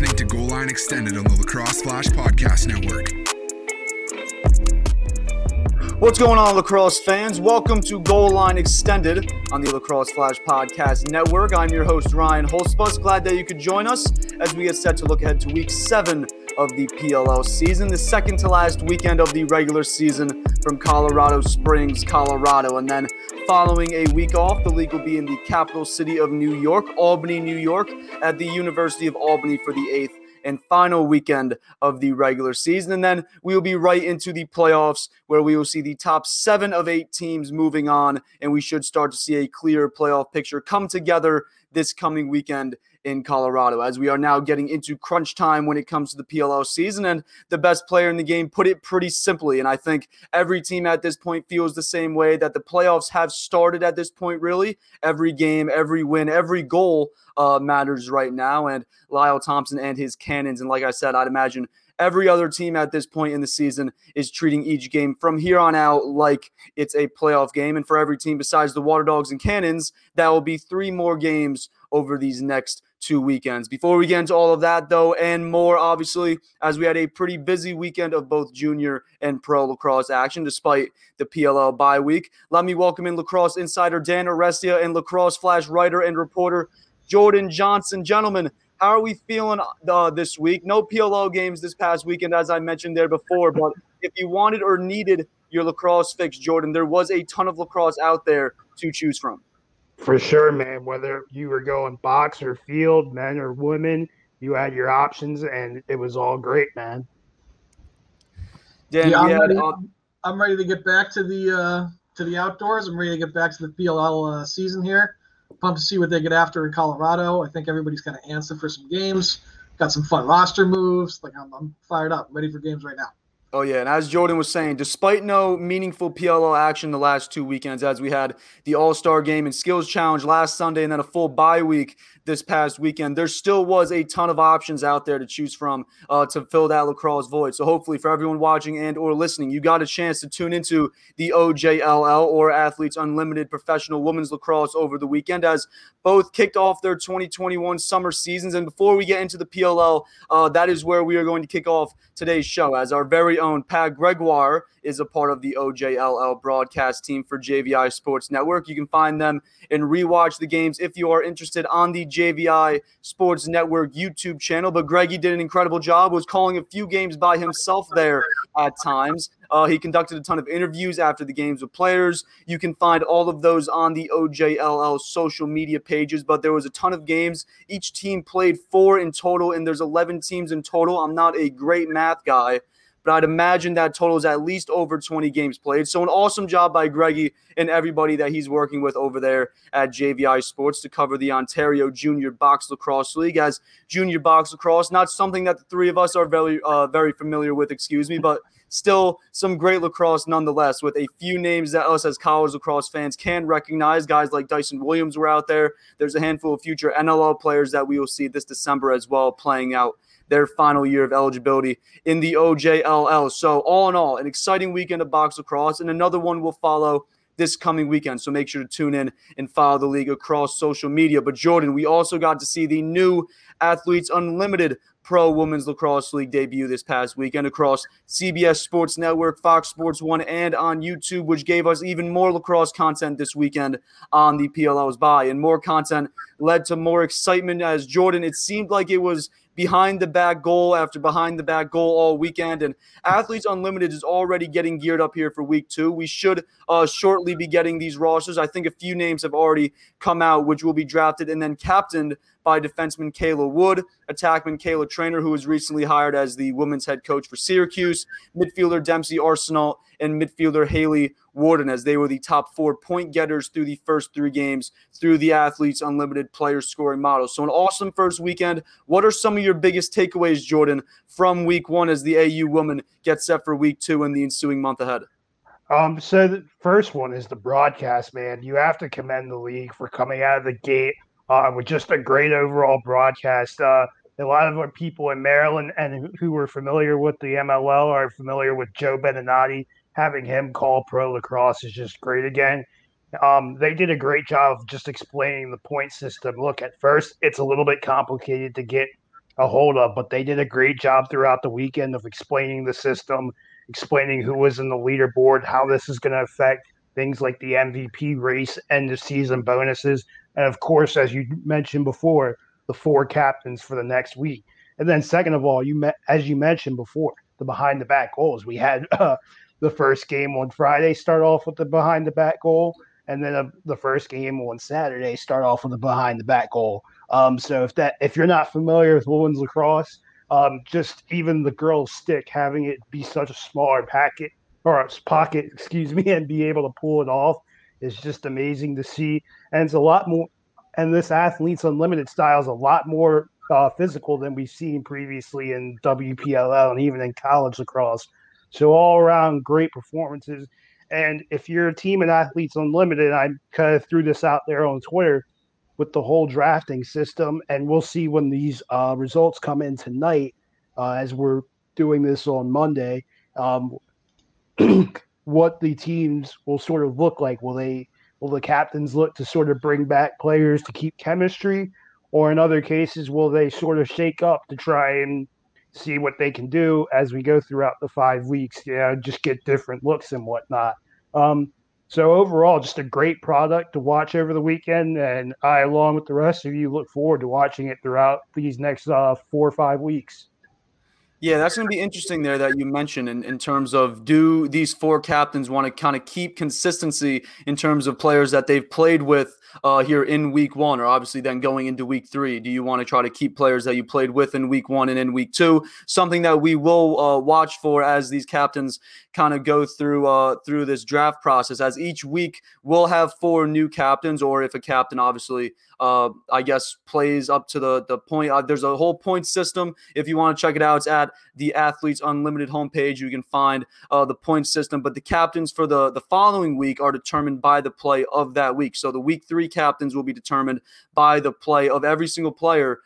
listening to Goal Line Extended on the Lacrosse Flash Podcast Network. What's going on, Lacrosse fans? Welcome to Goal Line Extended on the Lacrosse Flash Podcast Network. I'm your host, Ryan Holzbus. Glad that you could join us as we get set to look ahead to Week 7 of the PLL season, the second to last weekend of the regular season from Colorado Springs, Colorado. And then following a week off, the league will be in the capital city of New York, Albany, New York, at the University of Albany for the eighth and final weekend of the regular season. And then we will be right into the playoffs, where we will see the top 7 of 8 teams moving on, and we should start to see a clear playoff picture come together this coming weekend in Colorado, as we are now getting into crunch time when it comes to the PLL season. And the best player in the game put it pretty simply, and I think every team at this point feels the same way, that the playoffs have started at this point. Really, every game, every win, every goal matters right now. And Lyle Thompson and his Cannons, and like I said, I'd imagine every other team at this point in the season, is treating each game from here on out like it's a playoff game. And for every team besides the Water Dogs and Cannons, that will be 3 more games over these next 2 weekends. Before we get into all of that, though, and more, obviously, as we had a pretty busy weekend of both junior and pro lacrosse action, despite the PLL bye week, let me welcome in lacrosse insider Dan Arestia and Lacrosse Flash writer and reporter Jordan Johnson. Gentlemen, how are we feeling this week? No PLL games this past weekend, as I mentioned there before, but if you wanted or needed your lacrosse fix, Jordan, there was a ton of lacrosse out there to choose from. For sure, man. Whether you were going box or field, men or women, you had your options, and it was all great, man. Dan, yeah, I'm ready to get back to the outdoors. I'm ready to get back to the PLL season here. Pumped to see what they get after in Colorado. I think everybody's kind of antsy for some games. Got some fun roster moves. Like I'm fired up, ready for games right now. Oh, yeah, and as Jordan was saying, despite no meaningful PLL action the last 2 weekends, as we had the All-Star Game and Skills Challenge last Sunday and then a full bye week this past weekend, there still was a ton of options out there to choose from to fill that lacrosse void. So hopefully for everyone watching and or listening, you got a chance to tune into the OJLL, or Athletes Unlimited Professional Women's Lacrosse, over the weekend, as both kicked off their 2021 summer seasons. And before we get into the PLL, that is where we are going to kick off today's show, as our very own Pat Gregoire is a part of the OJLL broadcast team for JVI Sports Network. You can find them and rewatch the games if you are interested on the JVI Sports Network YouTube channel. But Greggy did an incredible job, was calling a few games by himself there at times. He conducted a ton of interviews after the games with players. You can find all of those on the OJLL social media pages, but there was a ton of games. Each team played 4 in total, and there's 11 teams in total. I'm not a great math guy, but I'd imagine that total is at least over 20 games played. So an awesome job by Greggy and everybody that he's working with over there at JVI Sports to cover the Ontario Junior Box Lacrosse League, as junior box lacrosse, not something that the 3 of us are very familiar with, but still some great lacrosse nonetheless, with a few names that us as college lacrosse fans can recognize. Guys like Dyson Williams were out there. There's a handful of future NLL players that we will see this December as well, playing out their final year of eligibility in the OJLL. So all in all, an exciting weekend of box lacrosse, and another one will follow this coming weekend. So make sure to tune in and follow the league across social media. But Jordan, we also got to see the new Athletes Unlimited Pro Women's Lacrosse League debut this past weekend across CBS Sports Network, Fox Sports 1, and on YouTube, which gave us even more lacrosse content this weekend on the PLL's bye. And more content led to more excitement, as Jordan, it seemed like it was behind the back goal after behind the back goal all weekend. And Athletes Unlimited is already getting geared up here for week 2. We should shortly be getting these rosters. I think a few names have already come out, which will be drafted and then captained by defenseman Kayla Wood, attackman Kayla Trainer, who was recently hired as the women's head coach for Syracuse, midfielder Dempsey Arsenal, and midfielder Haley Warden, as they were the top 4 point getters through the first 3 games through the Athletes Unlimited player scoring model. So an awesome first weekend. What are some of your biggest takeaways, Jordan, from week 1 as the AU women get set for week 2 and the ensuing month ahead? So the first one is the broadcast, man. You have to commend the league for coming out of the gate with just a great overall broadcast. A lot of people in Maryland and who were familiar with the MLL are familiar with Joe Beninati. Having him call pro lacrosse is just great again. They did a great job of just explaining the point system. Look, at first, it's a little bit complicated to get a holdup, but they did a great job throughout the weekend of explaining the system, explaining who was in the leaderboard, how this is going to affect things like the MVP race, end of season bonuses, and of course, as you mentioned before, the four captains for the next week. And then second of all, as you mentioned before, the behind-the-back goals. We had the first game on Friday start off with the behind-the-back goal, and then the first game on Saturday start off with the behind-the-back goal. So if you're not familiar with women's lacrosse, just even the girls' stick, having it be such a smaller pocket, and be able to pull it off is just amazing to see. And it's a lot more. And this Athletes Unlimited style is a lot more physical than we've seen previously in WPLL and even in college lacrosse. So all around great performances. And if you're a team in Athletes Unlimited, I kind of threw this out there on Twitter with the whole drafting system, and we'll see when these results come in tonight as we're doing this on Monday, what the teams will sort of look like. Will the captains look to sort of bring back players to keep chemistry, or in other cases, will they sort of shake up to try and see what they can do as we go throughout the 5 weeks, just get different looks and whatnot. So overall, just a great product to watch over the weekend, and I, along with the rest of you, look forward to watching it throughout these next 4 or 5 weeks. Yeah, that's going to be interesting there that you mentioned in terms of, do these four captains want to kind of keep consistency in terms of players that they've played with here in week one, or obviously then going into week three? Do you want to try to keep players that you played with in week one and in week two? Something that we will watch for as these captains kind of go through this draft process, as each week we'll have four new captains, or if a captain obviously I guess plays up to the point. There's a whole point system. If you want to check it out, it's at the Athletes Unlimited homepage. You can find the point system, but the captains for the following week are determined by the play of that week. So the week three captains will be determined by the play of every single player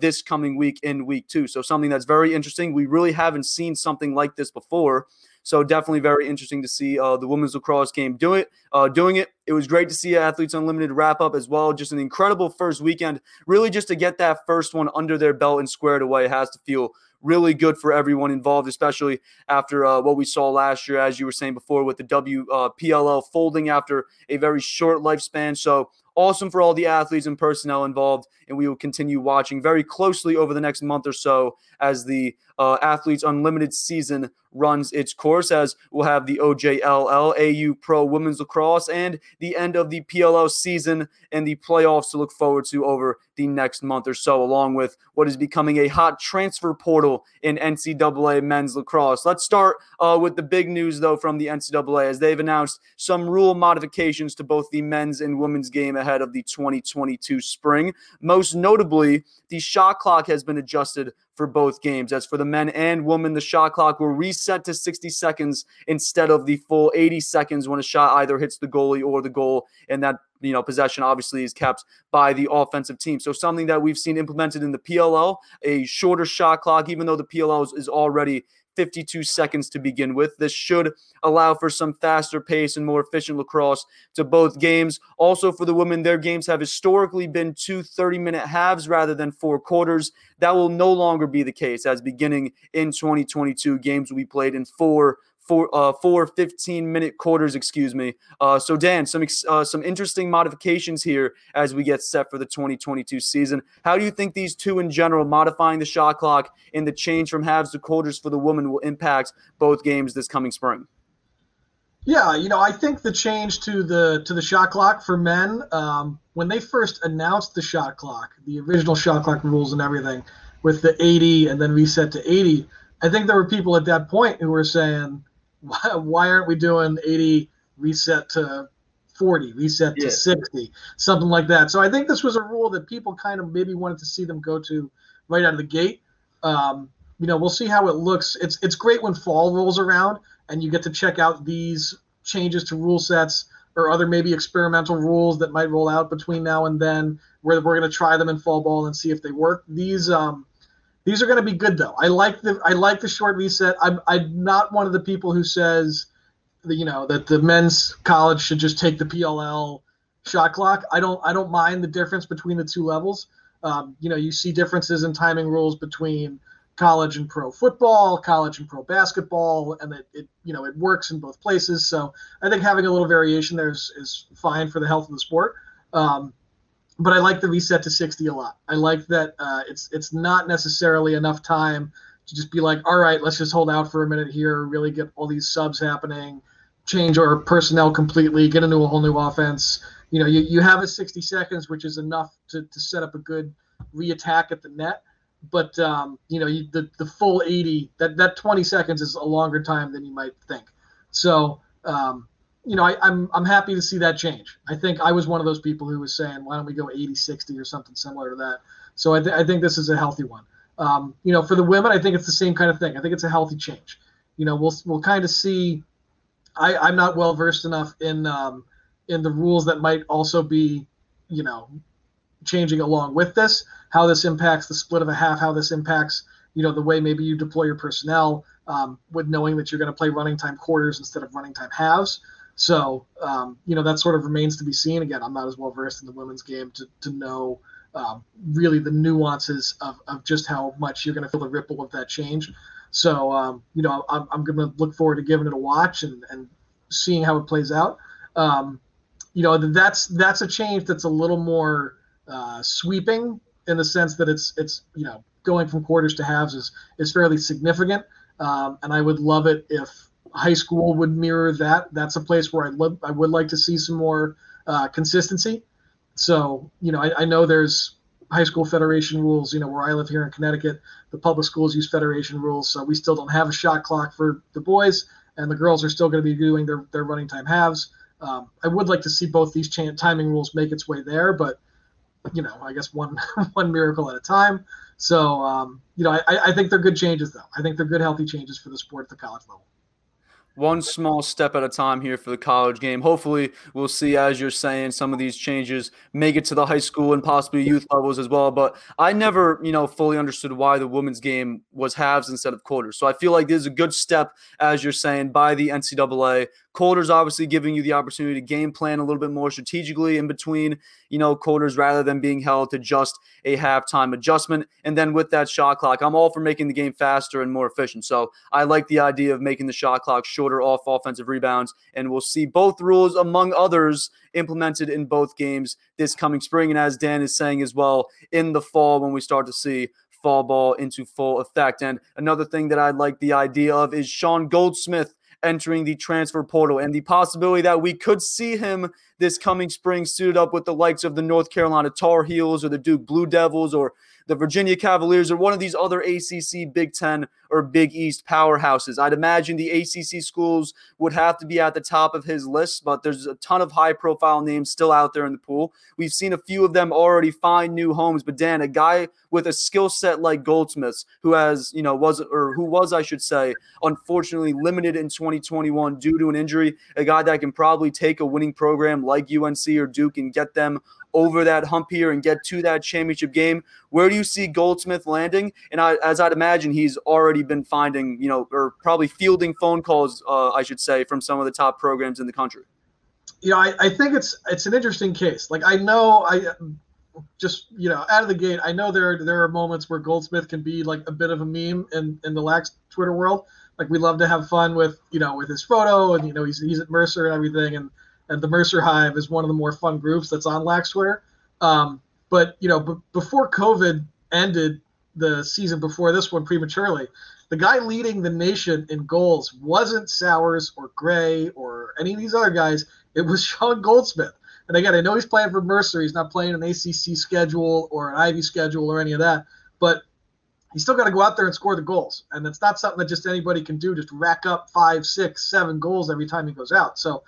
this coming week in week two. So something that's very interesting. We really haven't seen something like this before. So definitely very interesting to see the women's lacrosse game doing it. It was great to see Athletes Unlimited wrap up as well. Just an incredible first weekend, really just to get that first one under their belt and squared away. It has to feel really good for everyone involved, especially after what we saw last year, as you were saying before, with the PLL folding after a very short lifespan. So awesome for all the athletes and personnel involved, and we will continue watching very closely over the next month or so as the Athletes Unlimited season runs its course, as we'll have the OJLL, AU Pro Women's Lacrosse, and the end of the PLL season and the playoffs to look forward to over the next month or so, along with what is becoming a hot transfer portal in NCAA men's lacrosse. Let's start with the big news, though, from the NCAA, as they've announced some rule modifications to both the men's and women's game ahead of the 2022 spring. Most notably, the shot clock has been adjusted for both games. As for the men and women, the shot clock will reset to 60 seconds instead of the full 80 seconds when a shot either hits the goalie or the goal, and that possession obviously is kept by the offensive team. So something that we've seen implemented in the PLL, a shorter shot clock, even though the PLL is already 52 seconds to begin with. This should allow for some faster pace and more efficient lacrosse to both games. Also for the women, their games have historically been two 30-minute halves rather than four quarters. That will no longer be the case, as beginning in 2022, games will be played in four 15-minute quarters, So, Dan, some interesting modifications here as we get set for the 2022 season. How do you think these two in general, modifying the shot clock and the change from halves to quarters for the women, will impact both games this coming spring? Yeah, I think the change to the shot clock for men, when they first announced the shot clock, the original shot clock rules and everything, with the 80 and then reset to 80, I think there were people at that point who were saying, why aren't we doing 80 reset to 40, reset to 60, something like that. So I think this was a rule that people kind of maybe wanted to see them go to right out of the gate. We'll see how it looks. It's great when fall rolls around and you get to check out these changes to rule sets or other maybe experimental rules that might roll out between now and then, where we're going to try them in fall ball and see if they work. These are going to be good, though. I like the short reset. I'm not one of the people who says, that the men's college should just take the PLL shot clock. I don't mind the difference between the two levels. You see differences in timing rules between college and pro football, college and pro basketball, and it works in both places. So I think having a little variation there is fine for the health of the sport. But I like the reset to 60 a lot. I like that it's not necessarily enough time to just be like, all right, let's just hold out for a minute here, really get all these subs happening, change our personnel completely, get into a whole new offense. You have a 60 seconds, which is enough to set up a good reattack at the net. But, the full 80, that 20 seconds is a longer time than you might think. So, I'm happy to see that change. I think I was one of those people who was saying, why don't we go 80-60 or something similar to that? So I think this is a healthy one. For the women, I think it's the same kind of thing. I think it's a healthy change. We'll kind of see. I'm not well-versed enough in the rules that might also be, changing along with this, how this impacts the split of a half, how this impacts, the way maybe you deploy your personnel with knowing that you're going to play running time quarters instead of running time halves. So, that sort of remains to be seen. Again, I'm not as well versed in the women's game to know really the nuances of just how much you're going to feel the ripple of that change. So, I'm going to look forward to giving it a watch and seeing how it plays out. That's a change that's a little more sweeping in the sense that it's going from quarters to halves is fairly significant. And I would love it if high school would mirror that. That's a place where I would like to see some more consistency. So, I know there's high school federation rules, where I live here in Connecticut, the public schools use federation rules. So we still don't have a shot clock for the boys, and the girls are still going to be doing their running time halves. I would like to see both these timing rules make its way there, but I guess one miracle at a time. So, I think they're good changes, though. I think they're good, healthy changes for the sport at the college level. One small step at a time here for the college game. Hopefully, we'll see, as you're saying, some of these changes make it to the high school and possibly youth levels as well. But I never, fully understood why the women's game was halves instead of quarters. So I feel like there's a good step, as you're saying, by the NCAA. Quarters obviously giving you the opportunity to game plan a little bit more strategically in between, quarters rather than being held to just a halftime adjustment. And then with that shot clock, I'm all for making the game faster and more efficient. So I like the idea of making the shot clock shorter off offensive rebounds. And we'll see both rules, among others, implemented in both games this coming spring. And as Dan is saying as well, in the fall when we start to see fall ball into full effect. And another thing that I like the idea of is Sean Goldsmith entering the transfer portal and the possibility that we could see him this coming spring suited up with the likes of the North Carolina Tar Heels or the Duke Blue Devils or the Virginia Cavaliers or one of these other ACC, Big Ten, or Big East powerhouses. I'd imagine the ACC schools would have to be at the top of his list, but there's a ton of high-profile names still out there in the pool. We've seen a few of them already find new homes, but Dan, a guy with a skill set like Goldsmith's, who was, unfortunately limited in 2021 due to an injury, a guy that can probably take a winning program like UNC or Duke and get them over that hump here and get to that championship game. Where do you see Goldsmith landing? And as I'd imagine, he's already been finding, or probably fielding phone calls, from some of the top programs in the country. I think it's an interesting case. Like I know, out of the gate, I know there are moments where Goldsmith can be like a bit of a meme in the lax Twitter world. Like we love to have fun with, with his photo and, he's at Mercer and everything. And the Mercer Hive is one of the more fun groups that's on Lax Twitter. Before COVID ended the season before this one prematurely, the guy leading the nation in goals wasn't Sowers or Gray or any of these other guys. It was Sean Goldsmith. And again, I know he's playing for Mercer. He's not playing an ACC schedule or an Ivy schedule or any of that. But he's still got to go out there and score the goals. And that's not something that just anybody can do, just rack up 5, 6, 7 goals every time he goes out. So,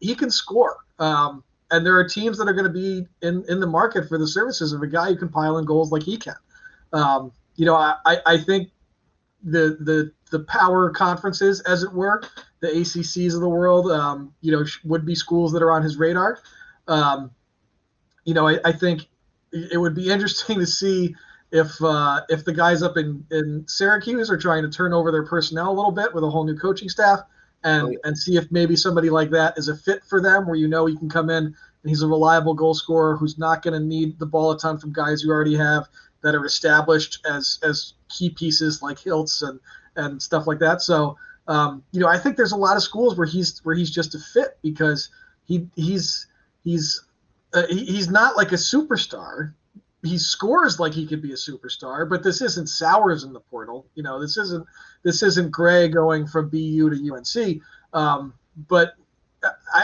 he can score. And there are teams that are going to be in the market for the services of a guy who can pile in goals like he can. I think the power conferences, as it were, the ACCs of the world, would be schools that are on his radar. I think it would be interesting to see if the guys up in Syracuse are trying to turn over their personnel a little bit with a whole new coaching staff. and see if maybe somebody like that is a fit for them, where you know he can come in and he's a reliable goal scorer who's not going to need the ball a ton from guys you already have that are established as key pieces like Hiltz and stuff like that. So, you know, I think there's a lot of schools where he's just a fit because he's not like a superstar. He scores like he could be a superstar, but this isn't Sowers in the portal. You know, this isn't Gray going from BU to UNC. But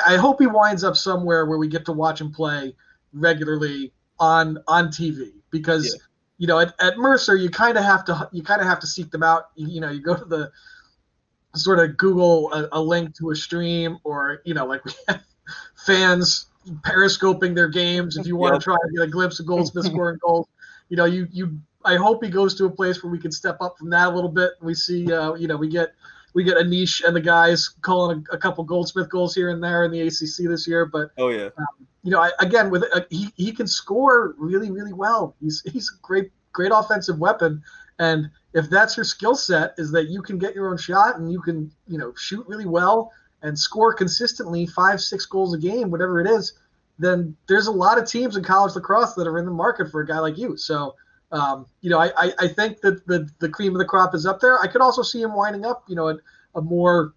I hope he winds up somewhere where we get to watch him play regularly on TV, because you know at Mercer you kind of have to seek them out. You know, you go to the sort of Google a link to a stream, or you know, like we have fans periscoping their games if you want to try to get a glimpse of Goldsmith scoring goals. You know, I hope he goes to a place where we can step up from that a little bit. We see, you know, we get Anish and the guys calling a couple Goldsmith goals here and there in the ACC this year. But you know, he can score really, really well. He's a great offensive weapon, and if that's your skill set, is that you can get your own shot and you can, you know, shoot really well and score consistently 5-6 goals a game, whatever it is, then there's a lot of teams in college lacrosse that are in the market for a guy like you. So, you know, I think that the cream of the crop is up there. I could also see him winding up, you know, a more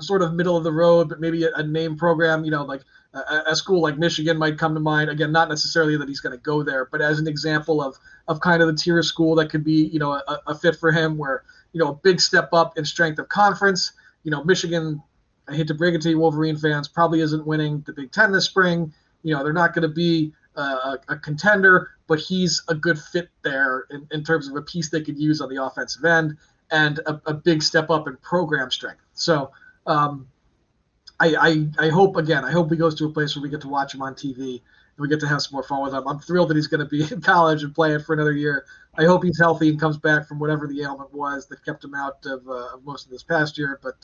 sort of middle of the road, but maybe a name program, you know, like a school like Michigan might come to mind. Again, not necessarily that he's going to go there, but as an example of kind of the tier of school that could be, you know, a fit for him, where, you know, a big step up in strength of conference. You know, Michigan, I hate to break it to you, Wolverine fans, probably isn't winning the Big Ten this spring. You know, they're not going to be a contender, but he's a good fit there in terms of a piece they could use on the offensive end, and a big step up in program strength. So I hope, again, I hope he goes to a place where we get to watch him on TV and we get to have some more fun with him. I'm thrilled that he's going to be in college and playing for another year. I hope he's healthy and comes back from whatever the ailment was that kept him out of most of this past year. But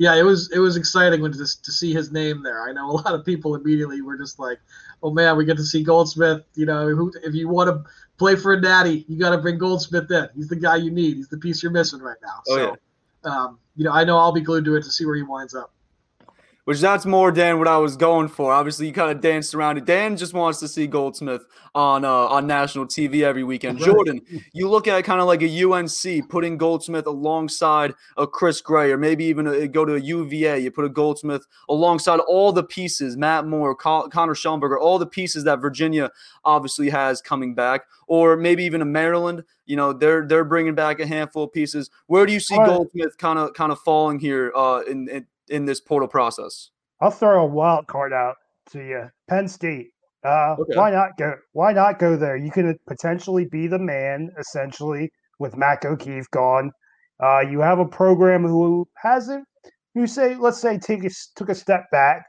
yeah, it was exciting when to see his name there. I know a lot of people immediately were just like, "Oh man, we get to see Goldsmith." You know, if you want to play for a natty, you got to bring Goldsmith in. He's the guy you need. He's the piece you're missing right now. You know, I know I'll be glued to it to see where he winds up. Which that's more, Dan, what I was going for. Obviously, you kind of danced around it. Dan just wants to see Goldsmith on national TV every weekend. Right. Jordan, you look at kind of like a UNC, putting Goldsmith alongside a Chris Gray, or maybe even go to a UVA. You put a Goldsmith alongside all the pieces, Matt Moore, Connor Schoenberger, all the pieces that Virginia obviously has coming back, or maybe even a Maryland. You know, they're bringing back a handful of pieces. Where do you see Goldsmith kind of falling here in this portal process? I'll throw a wild card out to you. Penn State. Okay. Why not go there? You could potentially be the man, essentially, with Mac O'Keefe gone. You have a program who hasn't, took a step back,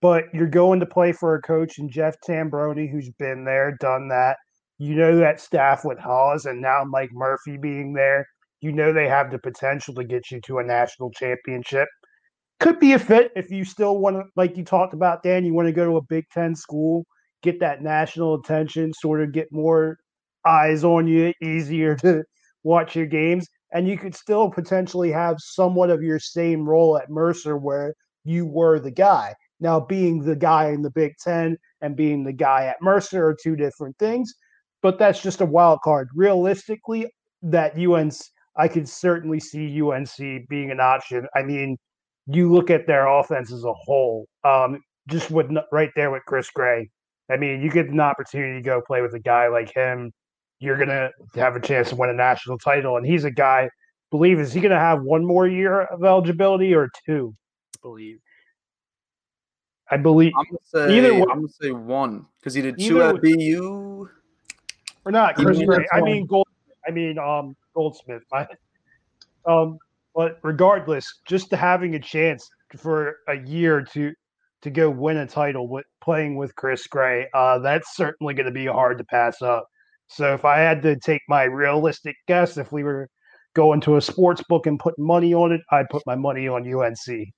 but you're going to play for a coach in Jeff Tambroni, who's been there, done that. You know that staff with Hawes and now Mike Murphy being there, you know they have the potential to get you to a national championship. Could be a fit if you still want to, like you talked about, Dan, you want to go to a Big Ten school, get that national attention, sort of get more eyes on you, easier to watch your games. And you could still potentially have somewhat of your same role at Mercer where you were the guy. Now, being the guy in the Big Ten and being the guy at Mercer are two different things, but that's just a wild card. Realistically, that UNC, I could certainly see UNC being an option. I mean, you look at their offense as a whole, just with right there with Chris Gray. I mean, you get an opportunity to go play with a guy like him. You're going to have a chance to win a national title. And he's a guy, believe, is he going to have one more year of eligibility or two? I believe. I'm going to say one because he did two at BU. Or not, Chris Gray. Goldsmith. But regardless, just having a chance for a year to go win a title with playing with Chris Gray, that's certainly going to be hard to pass up. So if I had to take my realistic guess, if we were going to a sports book and putting money on it, I'd put my money on UNC.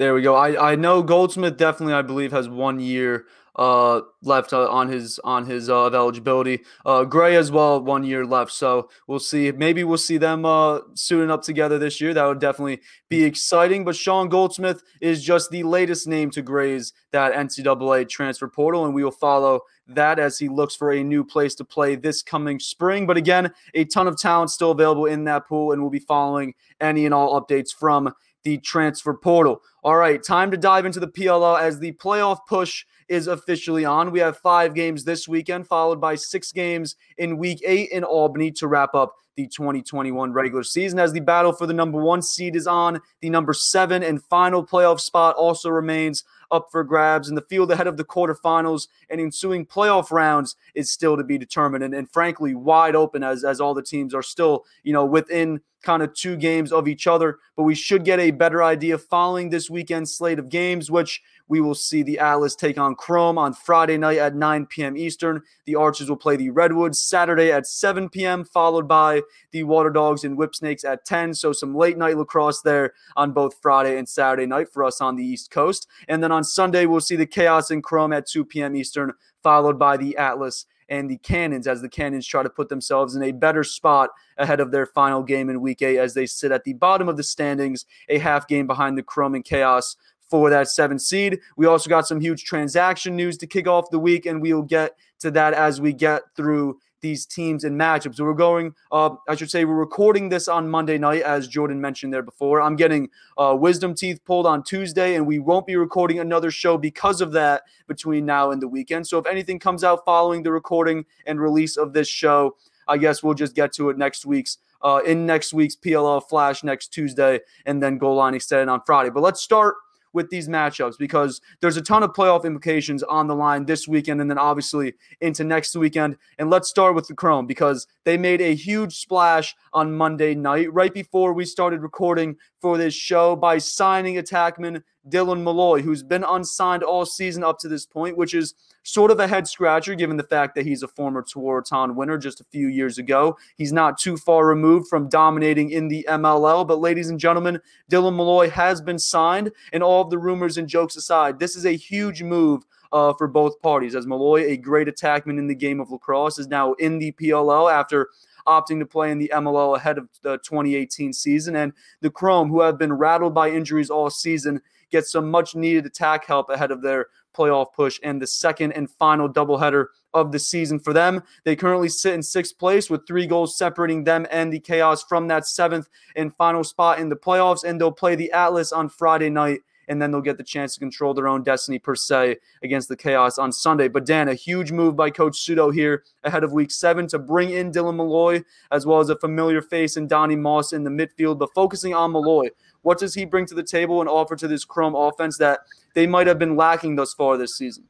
There we go. I know Goldsmith definitely, I believe, has 1 year left on his eligibility. Gray as well, 1 year left. So we'll see. Maybe we'll see them suiting up together this year. That would definitely be exciting. But Sean Goldsmith is just the latest name to graze that NCAA transfer portal, and we will follow that as he looks for a new place to play this coming spring. But again, a ton of talent still available in that pool, and we'll be following any and all updates from the transfer portal. All right, time to dive into the PLL as the playoff push is officially on. We have 5 games this weekend, followed by 6 games in Week 8 in Albany to wrap up the 2021 regular season, as the battle for the number 1 seed is on. The number 7 and final playoff spot also remains up for grabs, and the field ahead of the quarterfinals and ensuing playoff rounds is still to be determined, and frankly wide open, as all the teams are still, you know, within kind of 2 games of each other. But we should get a better idea following this weekend's slate of games, which we will see the Atlas take on Chrome on Friday night at 9 p.m. Eastern. The Archers will play the Redwoods Saturday at 7 p.m., followed by the Water Dogs and Whipsnakes at 10. So some late-night lacrosse there on both Friday and Saturday night for us on the East Coast. And then on Sunday, we'll see the Chaos and Chrome at 2 p.m. Eastern, followed by the Atlas and the Cannons, as the Cannons try to put themselves in a better spot ahead of their final game in Week 8, as they sit at the bottom of the standings, a half game behind the Chrome and Chaos for that 7th seed. We also got some huge transaction news to kick off the week, and we'll get to that as we get through these teams and matchups. So we're recording this on Monday night, as Jordan mentioned there before. I'm getting wisdom teeth pulled on Tuesday, and we won't be recording another show because of that between now and the weekend. So if anything comes out following the recording and release of this show, I guess we'll just get to it in next week's PLL Flash next Tuesday, and then Goal Line Extended on Friday. But let's start with these matchups, because there's a ton of playoff implications on the line this weekend and then obviously into next weekend. And let's start with the Chrome, because they made a huge splash on Monday night right before we started recording for this show by signing attackman Dylan Molloy, who's been unsigned all season up to this point, which is sort of a head-scratcher given the fact that he's a former Tour-a-Ton winner just a few years ago. He's not too far removed from dominating in the MLL, but ladies and gentlemen, Dylan Molloy has been signed, and all of the rumors and jokes aside, this is a huge move for both parties, as Molloy, a great attackman in the game of lacrosse, is now in the PLL after opting to play in the MLL ahead of the 2018 season, and the Chrome, who have been rattled by injuries all season, get some much-needed attack help ahead of their playoff push and the second and final doubleheader of the season for them. They currently sit in 6th place with 3 goals separating them and the Chaos from that 7th and final spot in the playoffs, and they'll play the Atlas on Friday night, and then they'll get the chance to control their own destiny per se against the Chaos on Sunday. But Dan, a huge move by Coach Sudo here ahead of Week 7 to bring in Dylan Molloy, as well as a familiar face in Donnie Moss in the midfield. But focusing on Molloy, what does he bring to the table and offer to this Chrome offense that they might have been lacking thus far this season?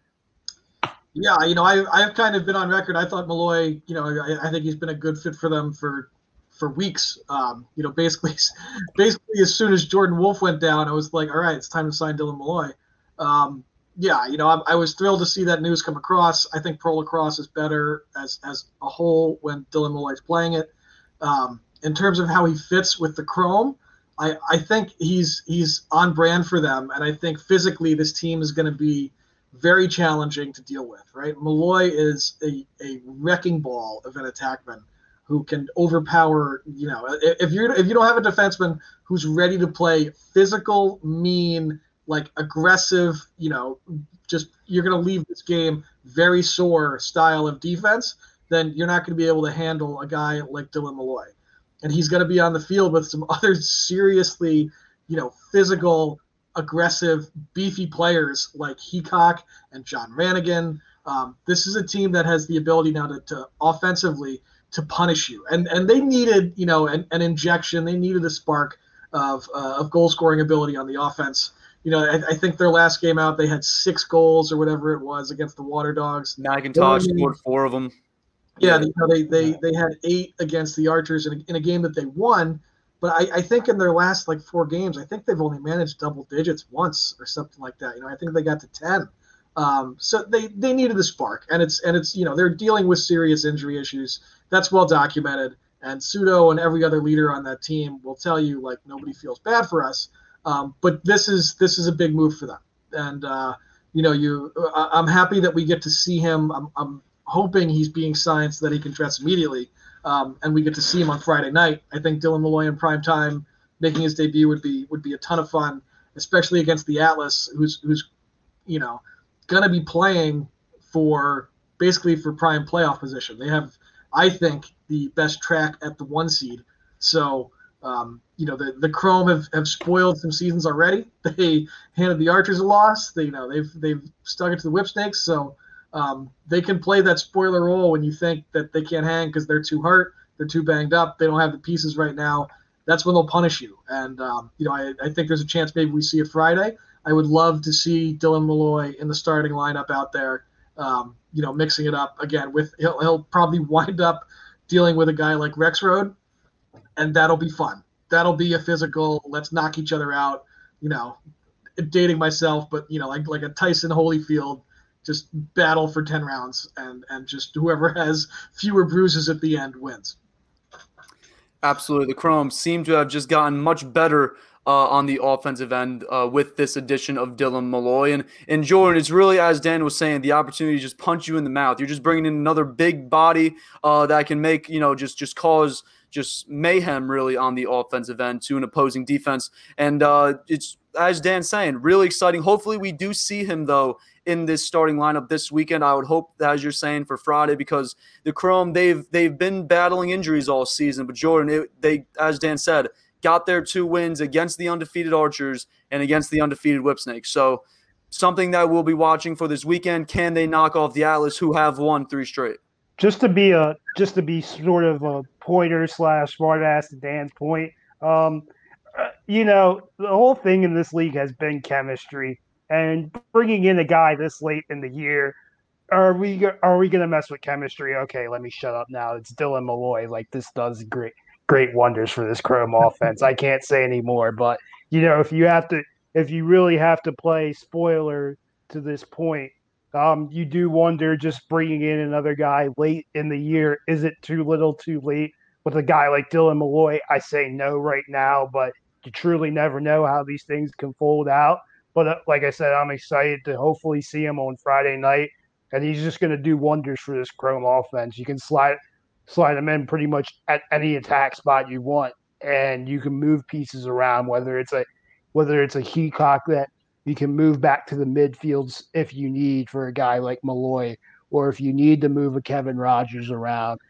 Yeah, you know, I've kind of been on record. I thought Molloy, you know, I think he's been a good fit for them for weeks. You know, basically as soon as Jordan Wolf went down, I was like, all right, it's time to sign Dylan Molloy. Yeah, you know, I was thrilled to see that news come across. I think pro lacrosse is better as a whole when Dylan Molloy's playing it. In terms of how he fits with the Chrome, I think he's on brand for them, and I think physically this team is going to be very challenging to deal with, right? Molloy is a wrecking ball of an attackman who can overpower, you know, if you don't have a defenseman who's ready to play physical, mean, like aggressive, you know, just you're going to leave this game very sore style of defense, then you're not going to be able to handle a guy like Dylan Molloy. And he's going to be on the field with some other seriously, you know, physical, aggressive, beefy players like Heacock and John Rannigan. This is a team that has the ability now to offensively to punish you. And they needed, you know, an injection. They needed a spark of goal-scoring ability on the offense. You know, I think their last game out, they had 6 goals or whatever it was against the Water Dogs. McIntosh scored 4 of them. Yeah, you know, they had 8 against the Archers in a game that they won, but I think in their last like 4 games, I think they've only managed double digits once or something like that. You know, I think they got to 10. So they needed the spark, and it's you know, they're dealing with serious injury issues. That's well documented, and Sudo and every other leader on that team will tell you like nobody feels bad for us. But this is a big move for them. And, I'm happy that we get to see him. I'm hoping he's being signed so that he can dress immediately. And we get to see him on Friday night. I think Dylan Molloy in prime time making his debut would be a ton of fun, especially against the Atlas, who's going to be playing for prime playoff position. They have, I think, the best track at the 1 seed. So, the Chrome have spoiled some seasons already. They handed the Archers a loss. They, they've stuck it to the Whipsnakes. So they can play that spoiler role when you think that they can't hang because they're too hurt, they're too banged up, they don't have the pieces right now. That's when they'll punish you. And, I think there's a chance maybe we see it Friday. I would love to see Dylan Molloy in the starting lineup out there, mixing it up again with he'll probably wind up dealing with a guy like Rex Road, and that'll be fun. That'll be a physical, let's knock each other out, dating myself, but, like a Tyson Holyfield just battle for 10 rounds and just whoever has fewer bruises at the end wins. Absolutely. The Chrome seem to have just gotten much better on the offensive end with this addition of Dylan Molloy. And Jordan, it's really, as Dan was saying, the opportunity to just punch you in the mouth. You're just bringing in another big body that can make, just cause just mayhem really on the offensive end to an opposing defense. And it's, as Dan's saying, really exciting. Hopefully we do see him, though, in this starting lineup this weekend. I would hope, as you're saying, for Friday, because the Chrome, they've been battling injuries all season. But Jordan, they, as Dan said, got their 2 wins against the undefeated Archers and against the undefeated Whipsnakes. So something that we'll be watching for this weekend. Can they knock off the Atlas, who have won 3 straight? Just to be sort of a pointer / smart ass to Dan's point, the whole thing in this league has been chemistry. And bringing in a guy this late in the year, are we going to mess with chemistry? Okay, let me shut up now. It's Dylan Molloy. Like, this does great wonders for this Chrome offense. I can't say any more. But, if you really have to play spoiler to this point, you do wonder, just bringing in another guy late in the year, is it too little too late with a guy like Dylan Molloy? I say no right now, but you truly never know how these things can fold out. But like I said, I'm excited to hopefully see him on Friday night, and he's just going to do wonders for this Chrome offense. You can slide him in pretty much at any attack spot you want, and you can move pieces around, whether it's a Heacock that you can move back to the midfields if you need for a guy like Molloy, or if you need to move a Kevin Rogers around.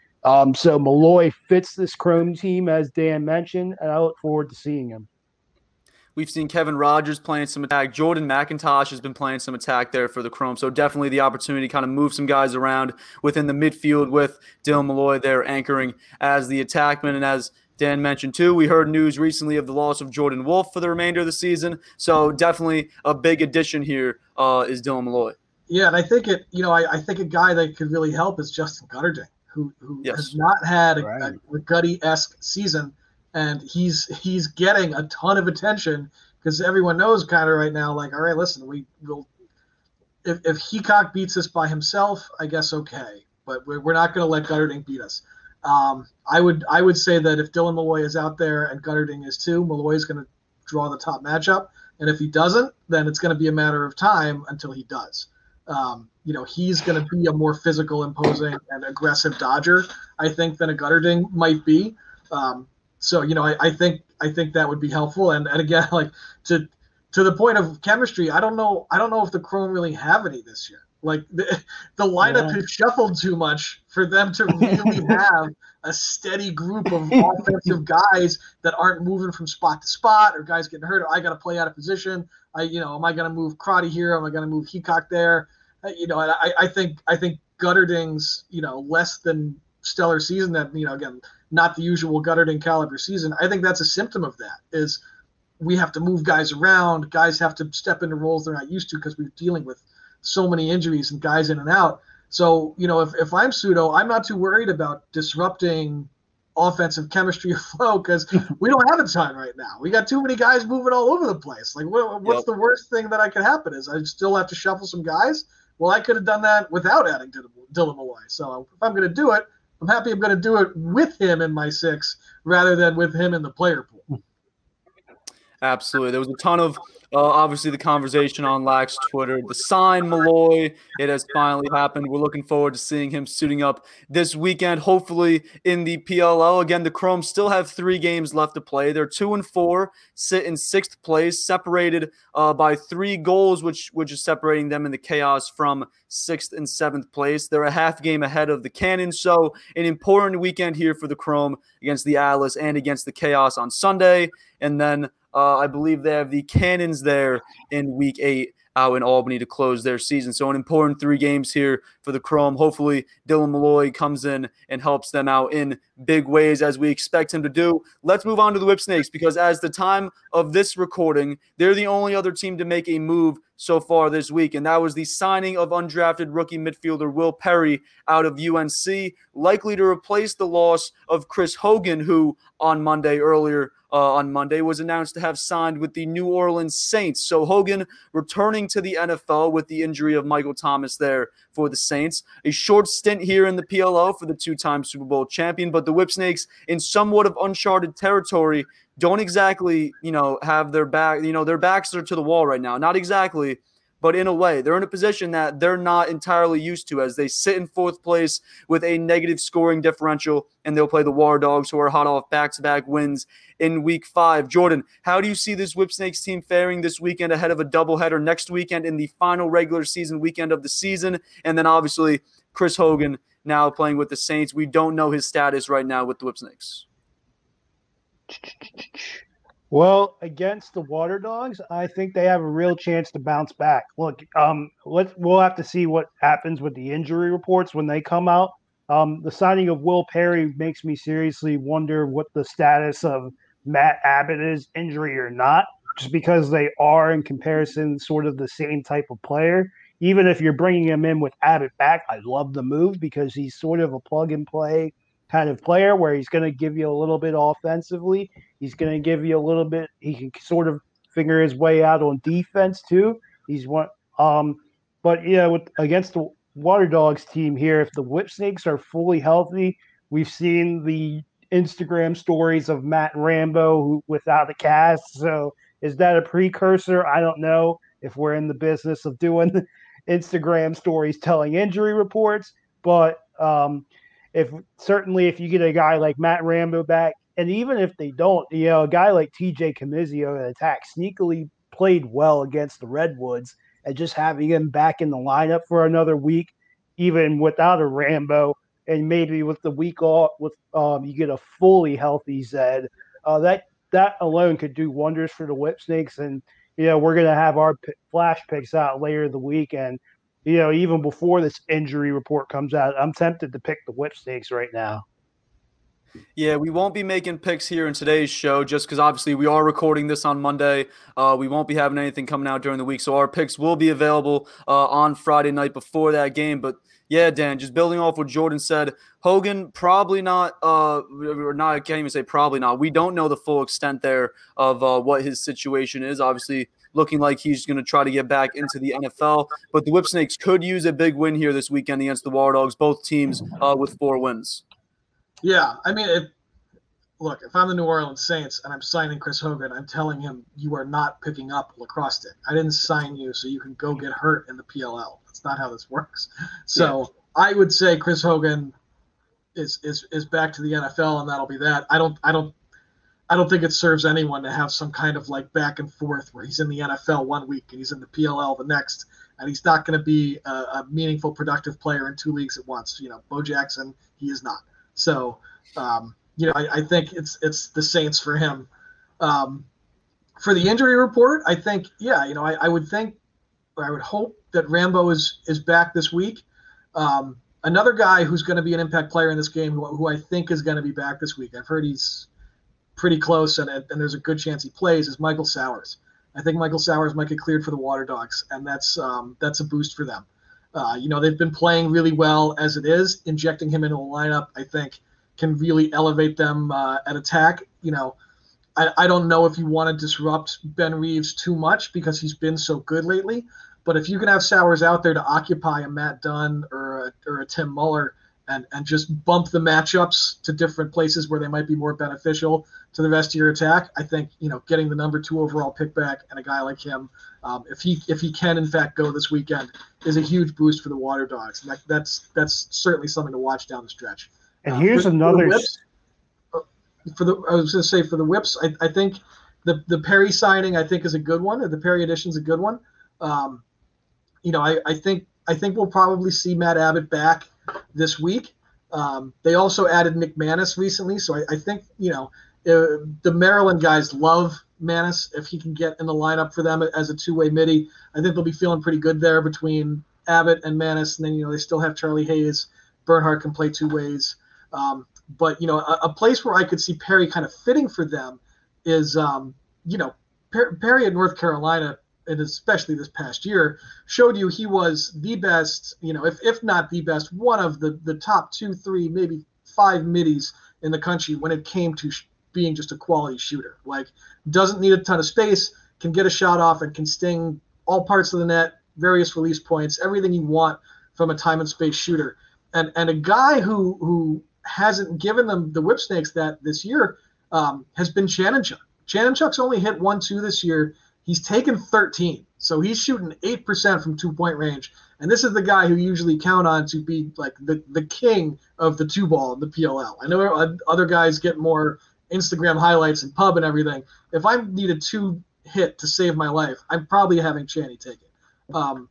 So Molloy fits this Chrome team, as Dan mentioned, and I look forward to seeing him. We've seen Kevin Rogers playing some attack. Jordan McIntosh has been playing some attack there for the Chrome. So definitely the opportunity to kind of move some guys around within the midfield with Dylan Molloy there anchoring as the attackman. And as Dan mentioned too, we heard news recently of the loss of Jordan Wolfe for the remainder of the season. So definitely a big addition here is Dylan Molloy. Yeah, and I think I think a guy that could really help is Justin Guterding, who yes. has not had a Gutty-esque season. And he's getting a ton of attention because everyone knows kind of right now, like, all right, listen, we will if Heacock beats us by himself, I guess okay, but we're not going to let Guterding beat us. I would say that if Dylan Molloy is out there and Guterding is too, Molloy is going to draw the top matchup, and if he doesn't, then it's going to be a matter of time until he does. He's going to be a more physical, imposing, and aggressive dodger, I think, than a Guterding might be. So, I think that would be helpful. And again, like to the point of chemistry, I don't know if the Chrome really have any this year. Like the lineup has shuffled too much for them to really have a steady group of offensive guys that aren't moving from spot to spot, or guys getting hurt, or I got to play out of position. Am I going to move Crotty here? Am I going to move Heacock there? And I think Gutterding's, less than stellar season that, again, not the usual Guterding caliber season. I think that's a symptom of that, is we have to move guys around. Guys have to step into roles they're not used to because we're dealing with so many injuries and guys in and out. So, if I'm pseudo, I'm not too worried about disrupting offensive chemistry or flow because we don't have a ton right now. We got too many guys moving all over the place. Like, what's the worst thing that I could happen is I still have to shuffle some guys. Well, I could have done that without adding Dylan Molloy. So if I'm going to do it, I'm happy I'm going to do it with him in my 6 rather than with him in the player pool. Absolutely. There was a ton of, obviously, the conversation on Lack's Twitter. The sign Molloy, it has finally happened. We're looking forward to seeing him suiting up this weekend, hopefully in the PLL. Again, the Chrome still have 3 games left to play. They're 2-4, sit in 6th place, separated by 3 goals, which is separating them in the Chaos from 6th and 7th place. They're a half game ahead of the Cannons, so an important weekend here for the Chrome against the Atlas and against the Chaos on Sunday. And then I believe they have the Cannons there in Week 8 out in Albany to close their season. So an important 3 games here for the Chrome. Hopefully Dylan Molloy comes in and helps them out in big ways as we expect him to do. Let's move on to the Whipsnakes because as the time of this recording, they're the only other team to make a move so far this week, and that was the signing of undrafted rookie midfielder Will Perry out of UNC, likely to replace the loss of Chris Hogan, who on Monday was announced to have signed with the New Orleans Saints. So Hogan returning to the NFL with the injury of Michael Thomas there for the Saints. A short stint here in the PLL for the 2-time Super Bowl champion, but the Whipsnakes in somewhat of uncharted territory don't exactly, have their back, their backs are to the wall right now. Not exactly, but in a way, they're in a position that they're not entirely used to as they sit in 4th place with a negative scoring differential, and they'll play the Water Dogs, who are hot off back-to-back wins in Week 5. Jordan, how do you see this Whipsnakes team faring this weekend ahead of a doubleheader next weekend in the final regular season weekend of the season? And then obviously Chris Hogan now playing with the Saints. We don't know his status right now with the Whipsnakes. Well, against the Water Dogs, I think they have a real chance to bounce back. Look, we'll have to see what happens with the injury reports when they come out. The signing of Will Perry makes me seriously wonder what the status of Matt Abbott is, injury or not, just because they are, in comparison, sort of the same type of player. Even if you're bringing him in with Abbott back, I love the move because he's sort of a plug-and-play kind of player where he's going to give you a little bit offensively. He's going to give you a little bit. He can sort of figure his way out on defense too. He's one. But yeah, against the Water Dogs team here, if the Whipsnakes are fully healthy, we've seen the Instagram stories of Matt Rambo without a cast. So is that a precursor? I don't know if we're in the business of doing Instagram stories telling injury reports, but if you get a guy like Matt Rambo back, and even if they don't, a guy like TJ Camizio in attack sneakily played well against the Redwoods, and just having him back in the lineup for another week, even without a Rambo, and maybe with the week off, with you get a fully healthy Zed, that alone could do wonders for the Whipsnakes. And we're gonna have our flash picks out later the week, and even before this injury report comes out, I'm tempted to pick the Whipsnakes right now. Yeah, we won't be making picks here in today's show just because obviously we are recording this on Monday. We won't be having anything coming out during the week, so our picks will be available on Friday night before that game. But yeah, Dan, just building off what Jordan said, Hogan probably not – I can't even say probably not. We don't know the full extent there of what his situation is, obviously – looking like he's going to try to get back into the NFL. But the Whipsnakes could use a big win here this weekend against the Water Dogs, both teams with 4 wins. Yeah, I mean, if I'm the New Orleans Saints and I'm signing Chris Hogan, I'm telling him you are not picking up a lacrosse stick. I didn't sign you so you can go get hurt in the PLL. That's not how this works. So yeah. I would say Chris Hogan is back to the NFL, and that'll be that. I don't think it serves anyone to have some kind of back and forth where he's in the NFL one week and he's in the PLL the next, and he's not going to be a meaningful, productive player in 2 leagues at once. Bo Jackson, he is not. So, I think it's the Saints for him. For the injury report, I think, I would hope that Rambo is back this week. Another guy who's going to be an impact player in this game, who I think is going to be back this week, I've heard he's pretty close, and there's a good chance he plays, is Michael Sowers. I think Michael Sowers might get cleared for the Water Dogs, and that's a boost for them. They've been playing really well as it is. Injecting him into a lineup, I think, can really elevate them at attack. I don't know if you want to disrupt Ben Reeves too much because he's been so good lately, but if you can have Sowers out there to occupy a Matt Dunn or a Tim Muller and just bump the matchups to different places where they might be more beneficial to the rest of your attack. I think, you know, getting the number 2 overall pick back and a guy like him, if he can in fact go this weekend, is a huge boost for the Water Dogs. And that's certainly something to watch down the stretch. And here's for the Whips, I think the Perry signing I think is a good one. The Perry addition is a good one. You know, I think we'll probably see Matt Abbott back this week. They also added Nick Maness recently, so I think, you know, the Maryland guys love Maness. If he can get in the lineup for them as a two-way middie, I think they'll be feeling pretty good there between Abbott and Maness. And then, you know, they still have Charlie Hayes. Bernhardt can play two ways. But, you know, a place where I could see Perry kind of fitting for them is, you know, Perry at North Carolina, and especially this past year, showed you he was the best, you know, if not the best, one of the top 2, 3, maybe 5 middies in the country when it came to being just a quality shooter. Like, doesn't need a ton of space, can get a shot off, and can sting all parts of the net, various release points, everything you want from a time and space shooter. And a guy who hasn't given them the Whipsnakes that this year has been Chananchuk. Chananchuk's only hit 1-2 this year. He's taken 13, so he's shooting 8% from two-point range. And this is the guy who you usually count on to be like the king of the two-ball in the PLL. I know other guys get more Instagram highlights and pub and everything. If I need a 2 hit to save my life, I'm probably having Channy take it.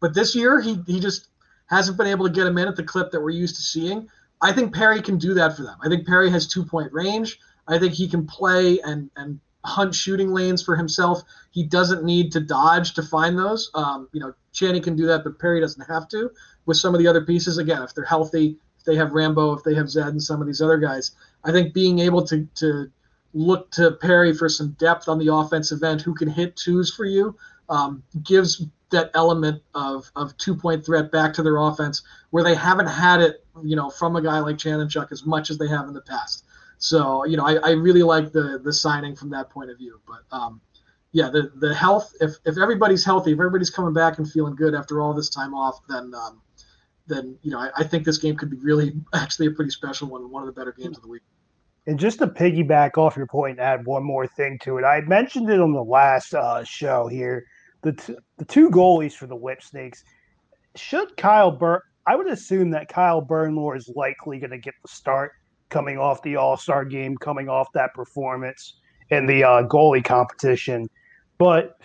But this year, he just hasn't been able to get him in at the clip that we're used to seeing. I think Perry can do that for them. I think Perry has two-point range. I think he can play and hunt shooting lanes for himself. He doesn't need to dodge to find those. You know, Channy can do that, but Perry doesn't have to. With some of the other pieces, again, if they're healthy, if they have Rambo, if they have Zed and some of these other guys, I think being able to look to Perry for some depth on the offensive end, who can hit 2s for you, gives that element of two-point threat back to their offense where they haven't had it, you know, from a guy like Chananchuk as much as they have in the past. So, you know, I really like the signing from that point of view. But, yeah, the health, if everybody's healthy, if everybody's coming back and feeling good after all this time off, then you know, I think this game could be really actually a pretty special one, one of the better games of the week. And just to piggyback off your point and add one more thing to it, I mentioned it on the last show here, the 2 goalies for the Whipsnakes. Should I would assume that Kyle Bernlohr is likely going to get the start, coming off the All-Star game, coming off that performance in the goalie competition. But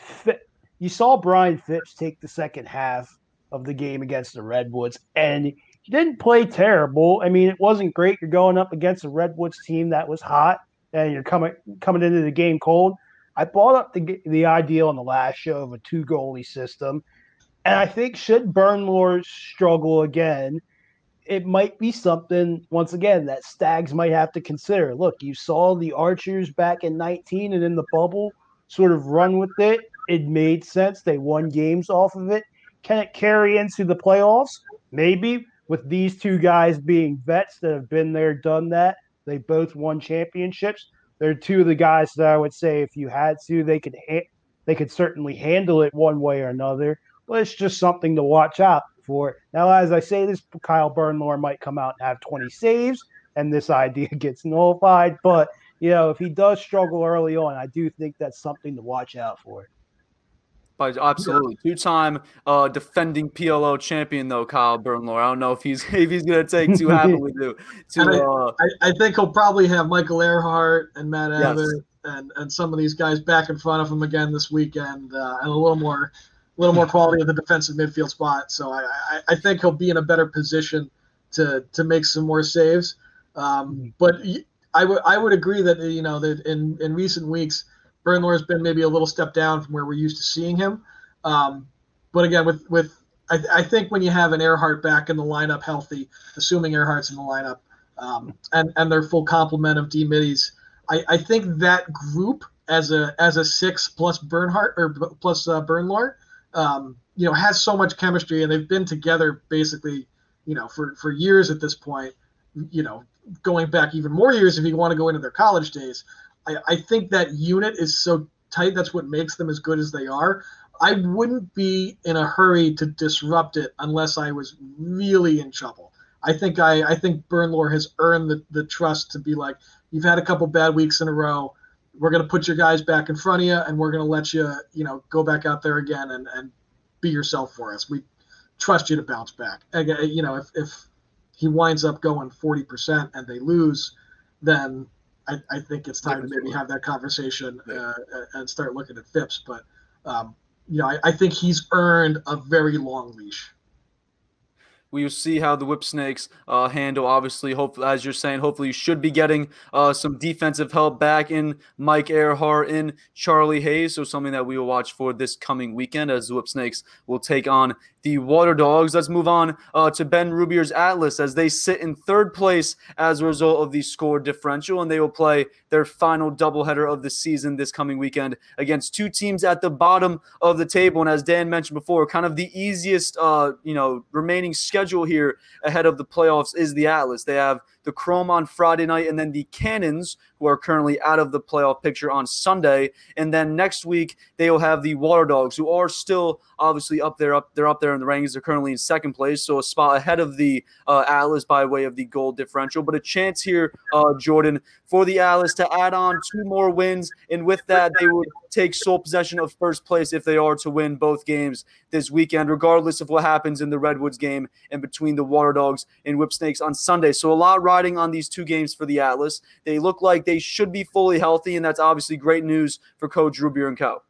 you saw Brian Phipps take the second half of the game against the Redwoods, and he didn't play terrible. I mean, it wasn't great. You're going up against a Redwoods team that was hot, and you're coming into the game cold. I brought up the idea on the last show of a 2-goalie system, and I think should Bernlohr struggle again, it might be something, once again, that Stags might have to consider. Look, you saw the Archers back in 19 and in the bubble sort of run with it. It made sense. They won games off of it. Can it carry into the playoffs? Maybe, with these 2 guys being vets that have been there, done that. They both won championships. They're 2 of the guys that I would say if you had to, they could certainly handle it one way or another. But it's just something to watch out for. Now, as I say this, Kyle Bernlohr might come out and have 20 saves, and this idea gets nullified. But, you know, if he does struggle early on, I do think that's something to watch out for. Absolutely. Two-time defending PLO champion, though, Kyle Bernlohr. I don't know if he's going to take too happily I think he'll probably have Michael Earhart and Matt Abbott and some of these guys back in front of him again this weekend, and a little more quality in the defensive midfield spot. So I think he'll be in a better position to make some more saves. But I would agree that, you know, that in recent weeks, Bernlohr has been maybe a little step down from where we're used to seeing him. But again, I think when you have an Earhart back in the lineup healthy, assuming Earhart's in the lineup, and their full complement of D middies, I think that group as a 6 plus Bernhardt or plus Bernlohr, you know, has so much chemistry, and they've been together basically, you know, for years at this point, you know, going back even more years if you want to go into their college days. I think that unit is so tight. That's what makes them as good as they are. I wouldn't be in a hurry to disrupt it unless I was really in trouble. I think Bernlohr has earned the trust to be like, you've had a couple bad weeks in a row. We're going to put your guys back in front of you, and we're going to let you, go back out there again and be yourself for us. We trust you to bounce back. If he winds up going 40% and they lose, then I think it's time to maybe have that conversation and start looking at FIPS. But, I think he's earned a very long leash. We'll see how the Whipsnakes handle. Obviously, as you're saying, hopefully you should be getting some defensive help back in Mike Earhart, in Charlie Hayes. So something that we will watch for this coming weekend as the Whipsnakes will take on the Water Dogs. Let's move on to Ben Rubier's Atlas as they sit in third place as a result of the score differential, and they will play their final doubleheader of the season this coming weekend against two teams at the bottom of the table. And as Dan mentioned before, kind of the easiest, remaining schedule here ahead of the playoffs is the Atlas. They have the Chrome on Friday night, and then the Cannons, who are currently out of the playoff picture, on Sunday. And then next week, they will have the Water Dogs, who are still obviously up there. They're up there in the rankings. They're currently in second place, so a spot ahead of the Atlas by way of the goal differential. But a chance here, Jordan, for the Atlas to add on two more wins, and with that, they would take sole possession of first place if they are to win both games this weekend, regardless of what happens in the Redwoods game and between the Water Dogs and Whipsnakes on Sunday. So a lot riding on these two games for the Atlas. They look like they should be fully healthy, and that's obviously great news for Coach Rubier and Co.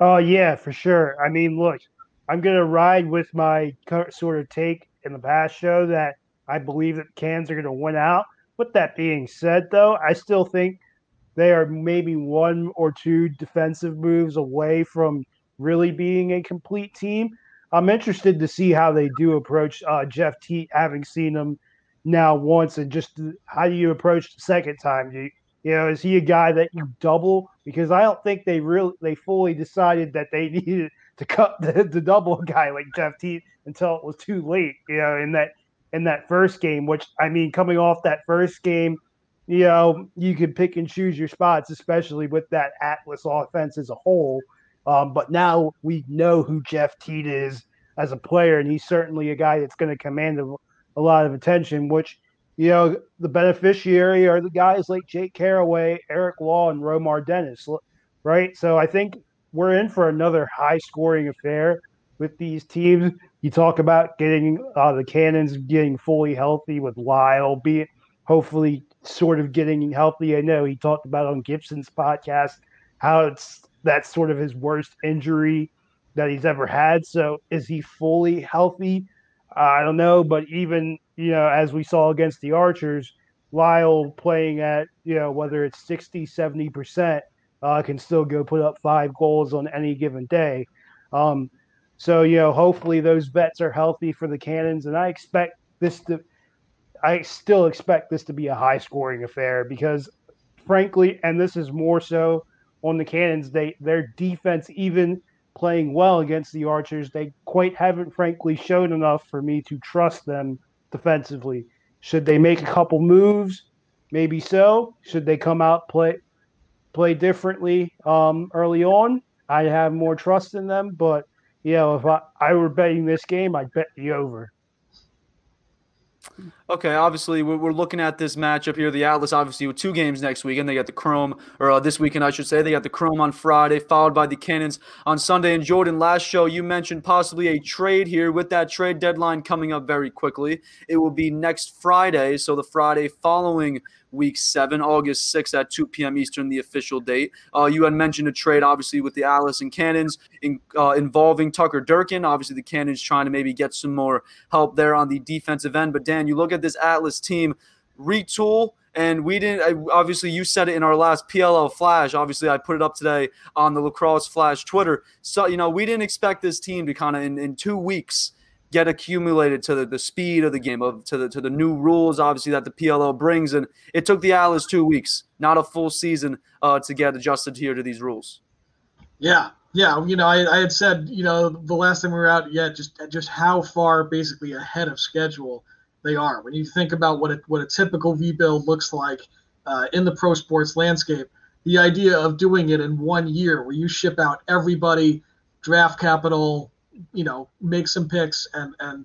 Oh, yeah, for sure. I mean, look, I'm going to ride with my sort of take in the past show that I believe that Cans are going to win out. With that being said, though, I still think they are maybe one or two defensive moves away from really being a complete team. I'm interested to see how they do approach Jeff Teat, having seen him now once, and just how do you approach the second time? Is he a guy that you double? Because I don't think they fully decided that they needed to cut the double guy like Jeff Teat until it was too late. In that first game, which, I mean, coming off that first game, you can pick and choose your spots, especially with that Atlas offense as a whole. But now we know who Jeff Teat is as a player, and he's certainly a guy that's going to command a lot of attention, which, the beneficiary are the guys like Jake Caraway, Eric Law, and Romar Dennis, right? So I think we're in for another high-scoring affair with these teams. You talk about getting the Cannons getting fully healthy with Lyle, be it hopefully sort of getting healthy. I know he talked about on Gibson's podcast how that's sort of his worst injury that he's ever had. So is he fully healthy? I don't know. But even, as we saw against the Archers, Lyle playing at, whether it's 60, 70%, can still go put up 5 goals on any given day. So, hopefully those vets are healthy for the Cannons. And I still expect this to be a high-scoring affair because, frankly, and this is more so on the Cannons, their defense, even playing well against the Archers, they quite haven't, frankly, shown enough for me to trust them defensively. Should they make a couple moves? Maybe so. Should they come out play differently early on? I have more trust in them, but – if I were betting this game, I'd bet the over. Okay, obviously we're looking at this matchup here. The Atlas, obviously, with two games next weekend. They got the Chrome, or this weekend, I should say. They got the Chrome on Friday, followed by the Cannons on Sunday. And Jordan, last show you mentioned possibly a trade here. With that trade deadline coming up very quickly, it will be next Friday, so the Friday following Week 7, August 6th at 2 p.m. Eastern, the official date. You had mentioned a trade, obviously, with the Atlas and Cannons involving Tucker Durkin. Obviously, the Cannons trying to maybe get some more help there on the defensive end. But, Dan, you look at this Atlas team, retool, and we didn't – obviously, you said it in our last PLL Flash. Obviously, I put it up today on the Lacrosse Flash Twitter. So, we didn't expect this team to kind of in 2 weeks – get accumulated to the speed of the game, to the new rules, obviously, that the PLL brings. And it took the Atlas 2 weeks, not a full season, to get adjusted here to these rules. Yeah. I had said, the last time we were out, just how far basically ahead of schedule they are. When you think about what a typical rebuild looks like in the pro sports landscape, the idea of doing it in 1 year, where you ship out everybody, draft capital, make some picks and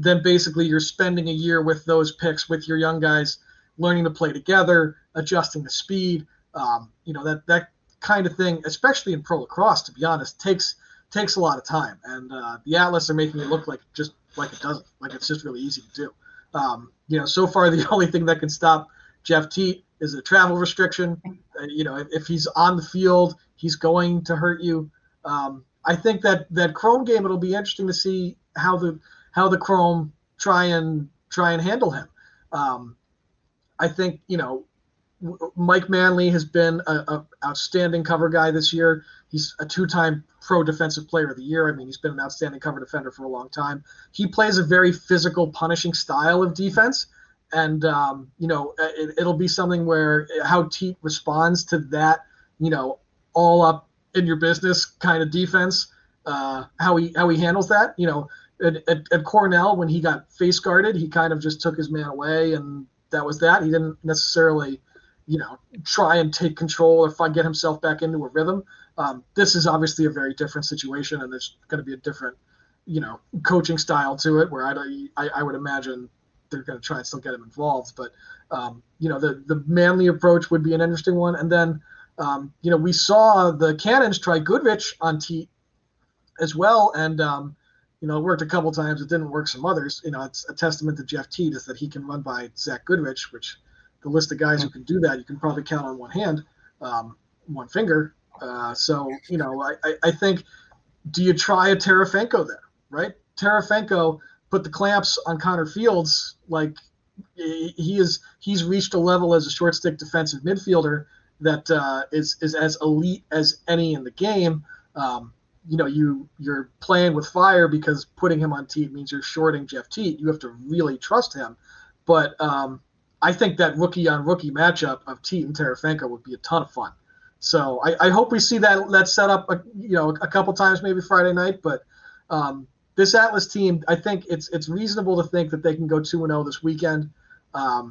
then basically you're spending a year with those picks, with your young guys, learning to play together, adjusting the speed, that kind of thing, especially in pro lacrosse, to be honest, takes a lot of time. And the Atlas are making it look like just like it doesn't, like it's just really easy to do. So far the only thing that can stop Jeff Teat is a travel restriction. If he's on the field, he's going to hurt you. I think that Chrome game, it'll be interesting to see how the Chrome try and handle him. I think, Mike Manley has been an outstanding cover guy this year. He's a two-time pro defensive player of the year. I mean, he's been an outstanding cover defender for a long time. He plays a very physical, punishing style of defense. And, it'll be something where how Teat responds to that, all up in your business kind of defense, how he handles that. At Cornell, when he got face guarded, he kind of just took his man away, and that was that. He didn't necessarily, try and take control or get himself back into a rhythm. This is obviously a very different situation, and there's going to be a different, coaching style to it, where I would imagine they're going to try and still get him involved. But, the Manly approach would be an interesting one. And then, we saw the Cannons try Goodrich on Teat as well. And, it worked a couple times. It didn't work some others. It's a testament to Jeff Teat is that he can run by Zach Goodrich, which the list of guys who can do that, you can probably count on one hand, one finger. I think, do you try a Tarafenko there, right? Tarafenko put the clamps on Connor Fields. Like he's reached a level as a short stick defensive midfielder that is as elite as any in the game. You're playing with fire because putting him on Teat means you're shorting Jeff Teat. You have to really trust him. But I think that rookie-on-rookie matchup of Teat and Tarafenko would be a ton of fun. So I hope we see that set up a couple times, maybe Friday night. But this Atlas team, I think it's reasonable to think that they can go 2-0 this weekend. I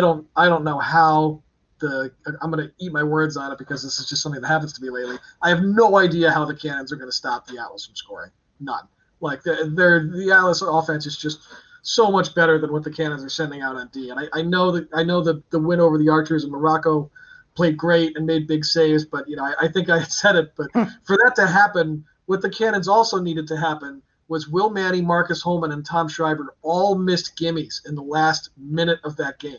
don't know how. I'm going to eat my words on it because this is just something that happens to me lately. I have no idea how the Cannons are going to stop the Atlas from scoring. None. Like the Atlas offense is just so much better than what the Cannons are sending out on D. And I know that the win over the Archers in Morocco played great and made big saves, but I think I said it. But for that to happen, what the Cannons also needed to happen was Will Manny, Marcus Holman, and Tom Schreiber all missed gimmies in the last minute of that game.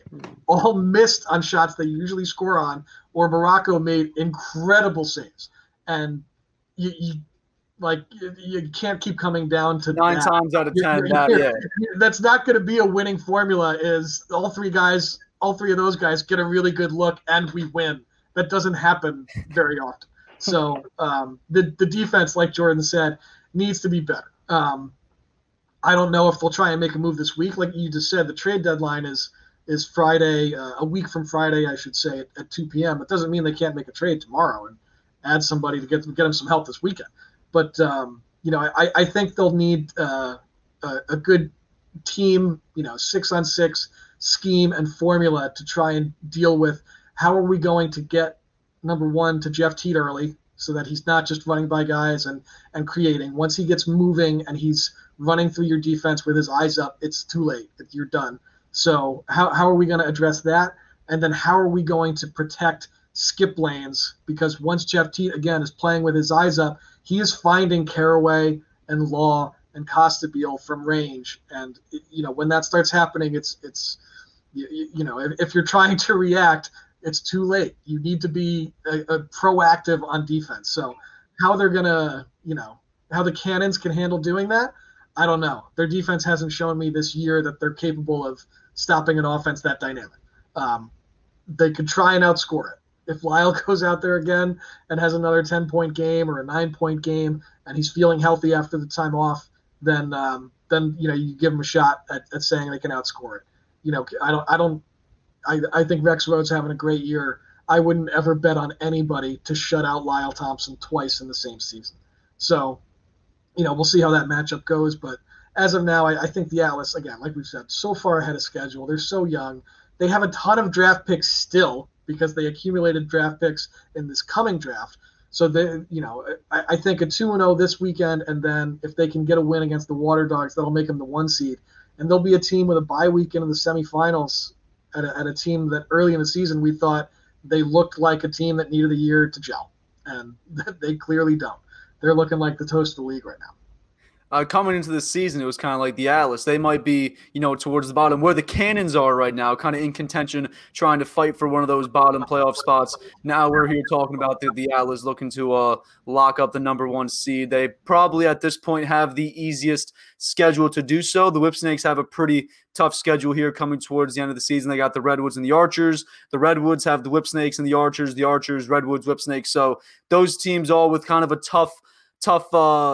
All missed on shots they usually score on, or Morocco made incredible saves. And you can't keep coming down to nine times out of 10. That's not going to be a winning formula. Is all three of those guys get a really good look and we win. That doesn't happen very often. So the defense, like Jordan said, needs to be better. I don't know if they'll try and make a move this week. Like you just said, the trade deadline is Friday, a week from Friday, I should say, at 2 p.m. It doesn't mean they can't make a trade tomorrow and add somebody to get them some help this weekend. But, I think they'll need a good team, 6-on-6 scheme and formula to try and deal with how are we going to get, number one, to Jeff Teat early, so that he's not just running by guys and creating. Once he gets moving and he's running through your defense with his eyes up, it's too late. You're done. So how are we going to address that? And then how are we going to protect skip lanes? Because once Jeff Teat, again, is playing with his eyes up, he is finding Caraway and Law and Costabile from range. And, when that starts happening, if you're trying to react, it's too late. You need to be a proactive on defense. So how they're going to, how the Cannons can handle doing that, I don't know. Their defense hasn't shown me this year that they're capable of stopping an offense that dynamic. They could try and outscore it. If Lyle goes out there again and has another 10-point game or a 9-point game and he's feeling healthy after the time off, then you give him a shot at saying they can outscore it. I think Rex Road's having a great year. I wouldn't ever bet on anybody to shut out Lyle Thompson twice in the same season. So, we'll see how that matchup goes. But as of now, I think the Atlas, again, like we've said, so far ahead of schedule. They're so young. They have a ton of draft picks still because they accumulated draft picks in this coming draft. So, I think a 2-0 this weekend, and then if they can get a win against the Water Dogs, that'll make them the 1 seed. and they'll be a team with a bye weekend in the semifinals at a team that early in the season we thought they looked like a team that needed a year to gel, and they clearly don't. They're looking like the toast of the league right now. Coming into this season, it was kind of like the Atlas. They might be, towards the bottom where the Cannons are right now, kind of in contention, trying to fight for one of those bottom playoff spots. Now we're here talking about the Atlas looking to lock up the #1 seed. They probably at this point have the easiest schedule to do so. The Whipsnakes have a pretty tough schedule here coming towards the end of the season. They got the Redwoods and the Archers. The Redwoods have the Whipsnakes and the Archers, Redwoods, Whipsnakes. So those teams all with kind of a tough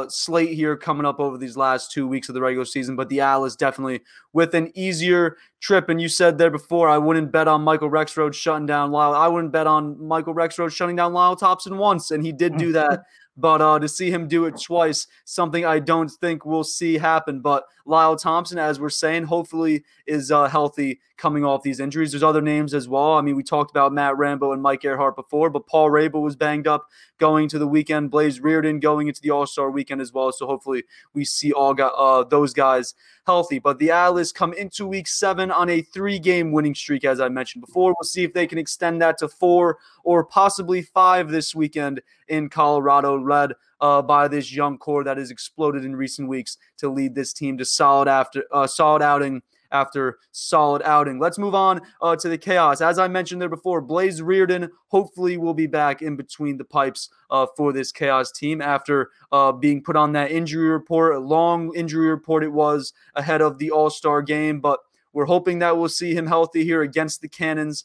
slate here coming up over these last 2 weeks of the regular season, but the Atlas definitely with an easier trip. And you said there before, I wouldn't bet on Michael Rex Road shutting down Lyle. I wouldn't bet on Michael Rex Road shutting down Lyle Thompson once, and he did do that. But to see him do it twice, something I don't think we'll see happen. But Lyle Thompson, as we're saying, hopefully is healthy coming off these injuries. There's other names as well. I mean, we talked about Matt Rambo and Mike Earhart before, but Paul Rabel was banged up going to the weekend. Blaze Reardon going into the All-Star weekend as well. So hopefully we see those guys healthy. But the Atlas come into Week 7 on a 3-game winning streak, as I mentioned before. We'll see if they can extend that to 4 or possibly 5 this weekend in Colorado, led by this young core that has exploded in recent weeks to lead this team to solid outing after solid outing. Let's move on to the Chaos. As I mentioned there before, Blaze Reardon hopefully will be back in between the pipes for this Chaos team after being put on that injury report, a long injury report it was, ahead of the All-Star game. But we're hoping that we'll see him healthy here against the Cannons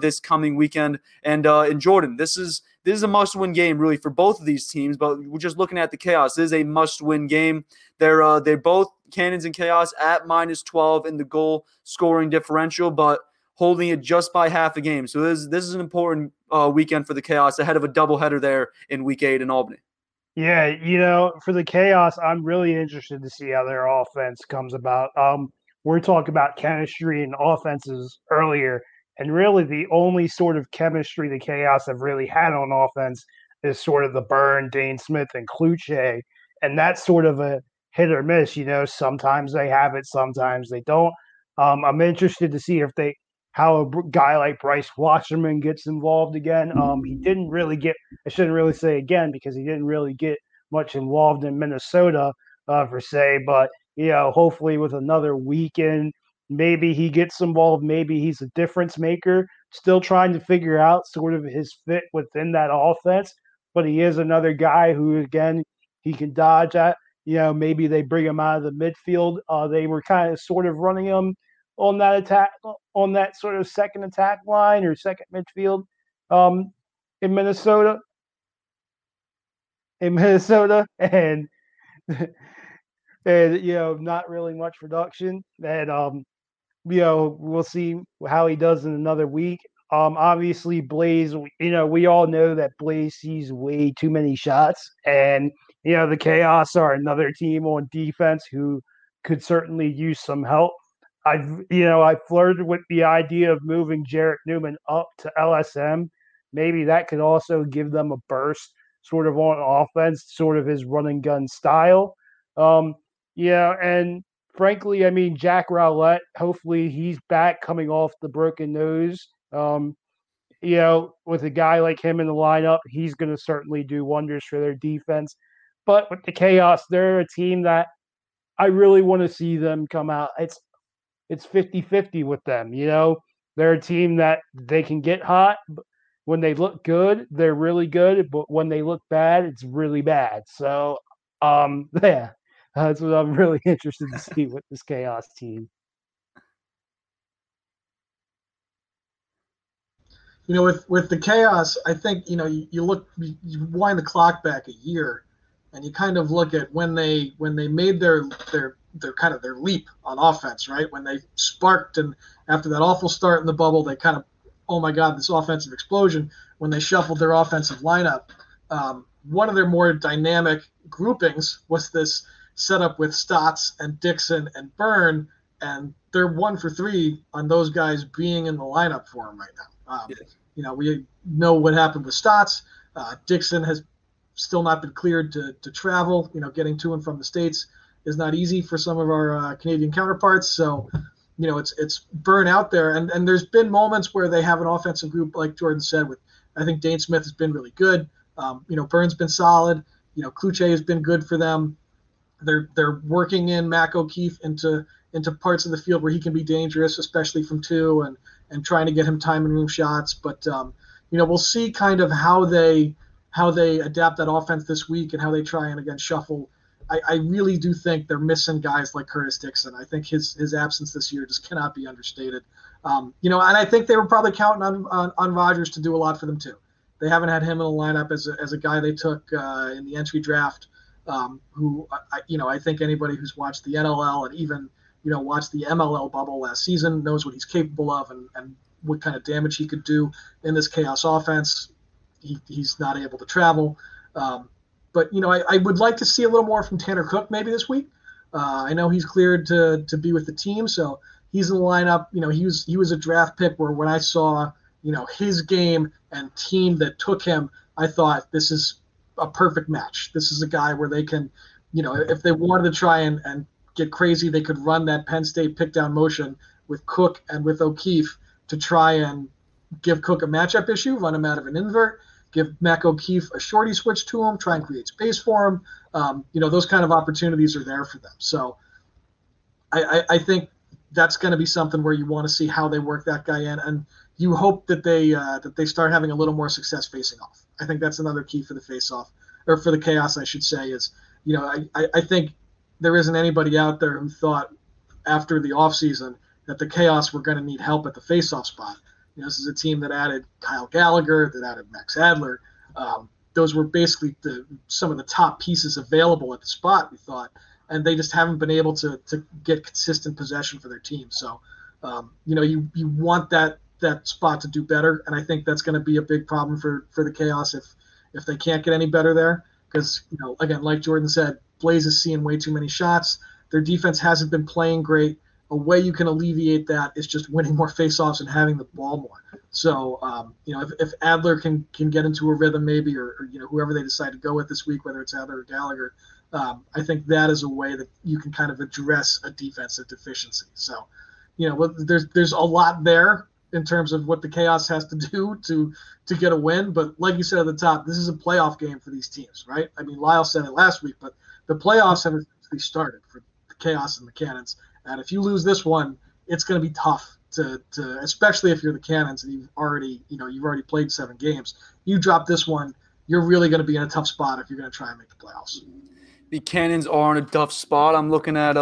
this coming weekend. And in Jordan, this is a must-win game really for both of these teams. But we're just looking at the Chaos. This is a must-win game. They're both Cannons and Chaos at -12 in the goal scoring differential, but holding it just by half a game. So this is an important weekend for the Chaos ahead of a doubleheader there in Week 8 in Albany. Yeah, for the Chaos, I'm really interested to see how their offense comes about. We're talking about chemistry and offenses earlier, and really the only sort of chemistry the Chaos have really had on offense is sort of the Byrne, Dane Smith, and Kluche, and that's sort of a hit or miss. Sometimes they have it, sometimes they don't. I'm interested to see how a guy like Bryce Wasserman gets involved again. Because he didn't really get much involved in Minnesota per se, but hopefully with another weekend, maybe he gets involved. Maybe he's a difference maker. Still trying to figure out sort of his fit within that offense. But he is another guy who, again, he can dodge at. Maybe they bring him out of the midfield. They were kind of sort of running him on that attack, on that sort of second attack line or second midfield in Minnesota. And and not really much production. And we'll see how he does in another week. Obviously, Blaze. We all know that Blaze sees way too many shots, and the Chaos are another team on defense who could certainly use some help. I flirted with the idea of moving Jarrett Newman up to LSM. Maybe that could also give them a burst, sort of on offense, sort of his run and gun style. And frankly, Jack Rowlett, hopefully he's back coming off the broken nose. With a guy like him in the lineup, he's going to certainly do wonders for their defense. But with the Chaos, they're a team that I really want to see them come out. It's 50-50 with them. They're a team that they can get hot. When they look good, they're really good. But when they look bad, it's really bad. So, that's what I'm really interested to see with this Chaos team. With the Chaos, I think, you wind the clock back a year and you kind of look at when they made their kind of their leap on offense, right? When they sparked, and after that awful start in the bubble, they kind of, oh my God, this offensive explosion, when they shuffled their offensive lineup. One of their more dynamic groupings was this setup with Stotts and Dixon and Byrne, and they're 1 for 3 on those guys being in the lineup for them right now. Yes. We know what happened with Stotts. Dixon has still not been cleared to travel, getting to and from the States. is not easy for some of our Canadian counterparts. So, you know, it's burn out there. And there's been moments where they have an offensive group, like Jordan said, with, I think Dane Smith has been really good. You know, Byrne's been solid. You know, Kluche has been good for them. They're working in Mac O'Keefe into parts of the field where he can be dangerous, especially from two, and trying to get him time and room shots. But, you know, we'll see kind of how they adapt that offense this week and how they try and, again, shuffle. I really do think they're missing guys like Curtis Dixon. I think his absence this year just cannot be understated. You know, and I think they were probably counting on Rodgers to do a lot for them too. They haven't had him in the lineup as a guy they took in the entry draft, who, you know, I think anybody who's watched the NLL and even, you know, watched the MLL bubble last season knows what he's capable of and what kind of damage he could do in this Chaos offense. He's not able to travel. But, you know, I would like to see a little more from Tanner Cook maybe this week. I know he's cleared to be with the team, so he's in the lineup. You know, he was a draft pick where when I saw, you know, his game and team that took him, I thought this is a perfect match. This is a guy where they can, you know, if they wanted to try and get crazy, they could run that Penn State pick-down motion with Cook and with O'Keefe to try and give Cook a matchup issue, run him out of an invert, give Mac O'Keefe a shorty switch to him, try and create space for him. You know, those kind of opportunities are there for them. So I think that's going to be something where you want to see how they work that guy in, and you hope that they start having a little more success facing off. I think that's another key for the face-off, or for the Chaos, I should say, is, you know, I think there isn't anybody out there who thought after the offseason that the Chaos were going to need help at the face-off spot. You know, this is a team that added Kyle Gallagher, that added Max Adler. Those were basically some of the top pieces available at the spot, we thought, and they just haven't been able to get consistent possession for their team. So, you know, you want that spot to do better, and I think that's going to be a big problem for the Chaos if they can't get any better there, because, you know, again, like Jordan said, Blaze is seeing way too many shots. Their defense hasn't been playing great. A way you can alleviate that is just winning more faceoffs and having the ball more. So, you know, if Adler can get into a rhythm maybe, or you know, whoever they decide to go with this week, whether it's Adler or Gallagher, I think that is a way that you can kind of address a defensive deficiency. So, you know, there's a lot there in terms of what the Chaos has to do to get a win. But like you said at the top, this is a playoff game for these teams, right? I mean, Lyle said it last week, but the playoffs haven't really started for the Chaos and the Cannons. And if you lose this one, it's going to be tough to, especially if you're the Cannons and you've already played 7 games. You drop this one, you're really going to be in a tough spot if you're going to try and make the playoffs. The Cannons are in a tough spot. I'm looking at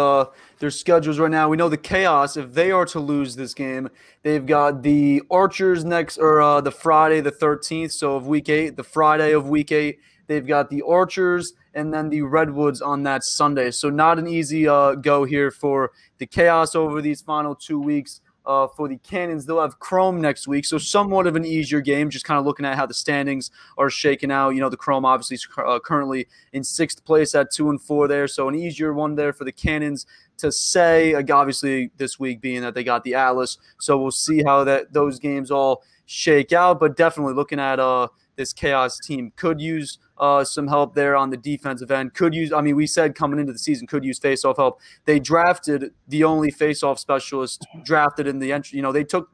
their schedules right now. We know the Chaos, if they are to lose this game, they've got the Archers next, or the Friday the 13th, so of Week 8, the Friday of Week 8. They've got the Archers and then the Redwoods on that Sunday. So not an easy go here for the Chaos over these final 2 weeks. For the Cannons, they'll have Chrome next week, so somewhat of an easier game, just kind of looking at how the standings are shaking out. You know, the Chrome obviously is currently in 6th place at 2-4 there, so an easier one there for the Cannons to say, obviously this week being that they got the Atlas. So we'll see how those games all shake out, but definitely looking at this Chaos team could use some help there on the defensive end. We said coming into the season, could use faceoff help. They drafted the only faceoff specialist drafted in the entry. You know, they took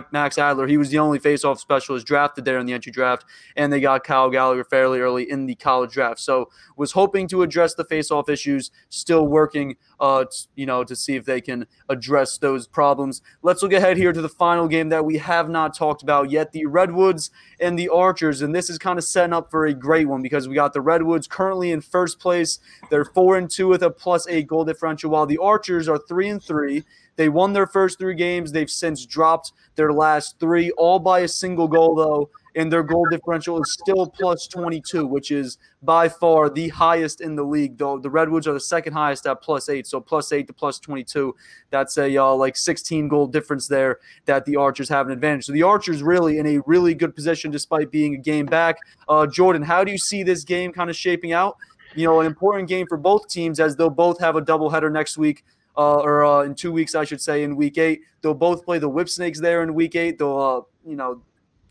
Max Adler. He was the only faceoff specialist drafted there in the entry draft, and they got Kyle Gallagher fairly early in the college draft. So was hoping to address the faceoff issues, still working, you know, to see if they can address those problems. Let's look ahead here to the final game that we have not talked about yet, the Redwoods and the Archers. And this is kind of setting up for a great one because we got the Redwoods currently in 1st place. They're 4-2 with a +8 goal differential, while the Archers are 3-3. They won their first 3 games. They've since dropped their last 3, all by a single goal, though, and their goal differential is still +22, which is by far the highest in the league, though the Redwoods are the 2nd highest at +8, so +8 to +22. That's a 16-goal difference there that the Archers have an advantage. So the Archers really in a really good position despite being a game back. Jordan, how do you see this game kind of shaping out? You know, an important game for both teams as they'll both have a doubleheader next week. In 2 weeks, I should say, in Week 8. They'll both play the Whipsnakes there in Week 8. They'll,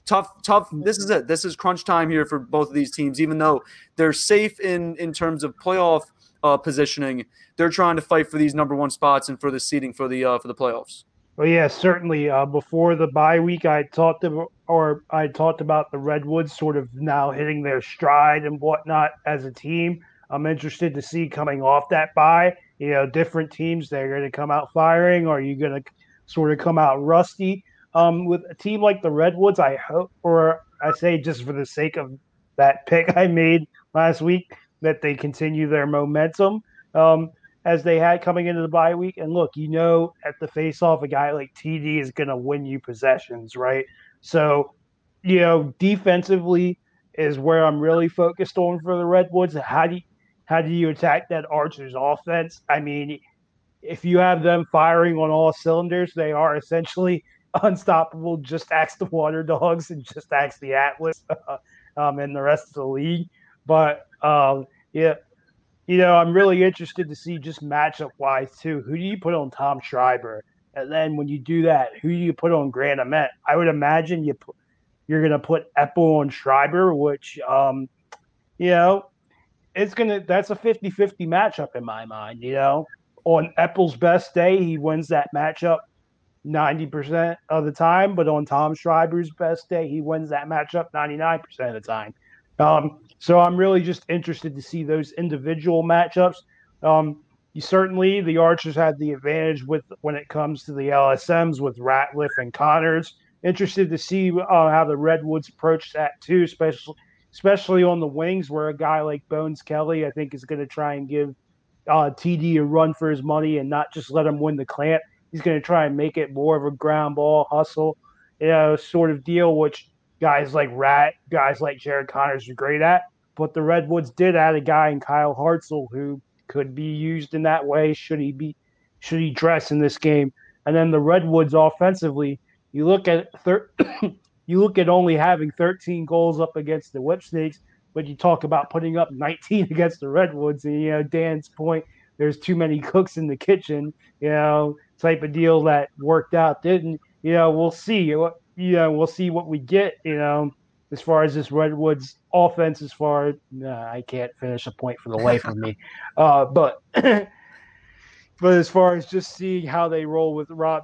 tough. This is it. This is crunch time here for both of these teams, even though they're safe in terms of playoff positioning. They're trying to fight for these number one spots and for the seeding for the playoffs. Well, yeah, certainly. Before the bye week, I talked about the Redwoods sort of now hitting their stride and whatnot as a team. I'm interested to see coming off that bye, you know, different teams, they're going to come out firing, or are you going to sort of come out rusty? With a team like the Redwoods, I hope, or I say just for the sake of that pick I made last week, that they continue their momentum as they had coming into the bye week. And look, you know, at the face-off, a guy like TD is going to win you possessions, right? So, you know, defensively is where I'm really focused on for the Redwoods. How do you attack that Archers offense? I mean, if you have them firing on all cylinders, they are essentially unstoppable. Just ask the Water Dogs and just ask the Atlas and the rest of the league. But, yeah, you know, I'm really interested to see just matchup-wise, too. Who do you put on Tom Schreiber? And then when you do that, who do you put on Grant Amet? I would imagine you're going to put Eppel on Schreiber, which, you know, that's a 50-50 matchup in my mind, you know. On Eppel's best day, he wins that matchup 90% of the time, but on Tom Schreiber's best day, he wins that matchup 99% of the time. So I'm really just interested to see those individual matchups. Certainly, the Archers had the advantage when it comes to the LSMs with Ratliff and Connors. Interested to see how the Redwoods approach that too, especially on the wings, where a guy like Bones Kelly, I think, is going to try and give TD a run for his money and not just let him win the clamp. He's going to try and make it more of a ground ball hustle, you know, sort of deal, which guys like Rat, guys like Jared Connors are great at. But the Redwoods did add a guy in Kyle Hartzell who could be used in that way should he dress in this game. And then the Redwoods offensively, you look at you look at only having 13 goals up against the Whipsnakes, but you talk about putting up 19 against the Redwoods. And, you know, Dan's point, there's too many cooks in the kitchen, you know, type of deal that worked out, didn't. You know, we'll see. You know, we'll see what we get, you know, as far as this Redwoods offense, as far as I can't finish a point for the life of me. But as far as just seeing how they roll with Rob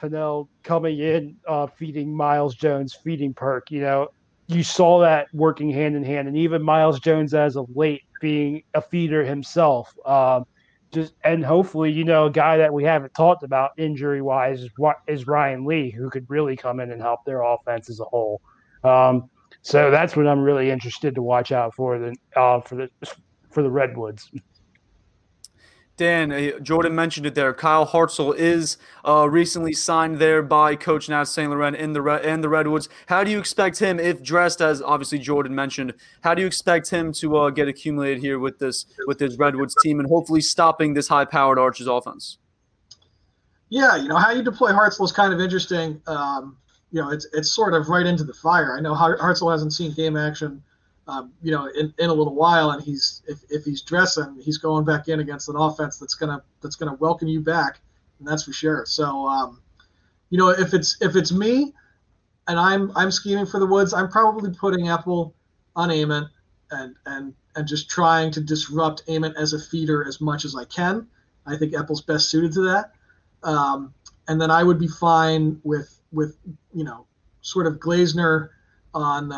Pennell coming in, feeding Miles Jones, feeding Perk, you know, you saw that working hand in hand, and even Miles Jones as of late being a feeder himself. And hopefully, you know, a guy that we haven't talked about injury wise is Ryan Lee, who could really come in and help their offense as a whole. So that's what I'm really interested to watch out for the Redwoods. Dan, Jordan mentioned it there. Kyle Hartzell is recently signed there by Coach Nat St. Laurent in the Redwoods. How do you expect him, if dressed as obviously Jordan mentioned, how do you expect him to get accumulated here with this Redwoods team and hopefully stopping this high-powered Archers offense? Yeah, you know, how you deploy Hartzell is kind of interesting. You know, it's sort of right into the fire. I know Hartzell hasn't seen game action you know, in a little while, and he's if he's dressing, he's going back in against an offense that's gonna welcome you back, and that's for sure. So, you know, if it's me, and I'm scheming for the Woods, I'm probably putting Apple on Amon and just trying to disrupt Amon as a feeder as much as I can. I think Apple's best suited to that, and then I would be fine with you know, sort of Glazner on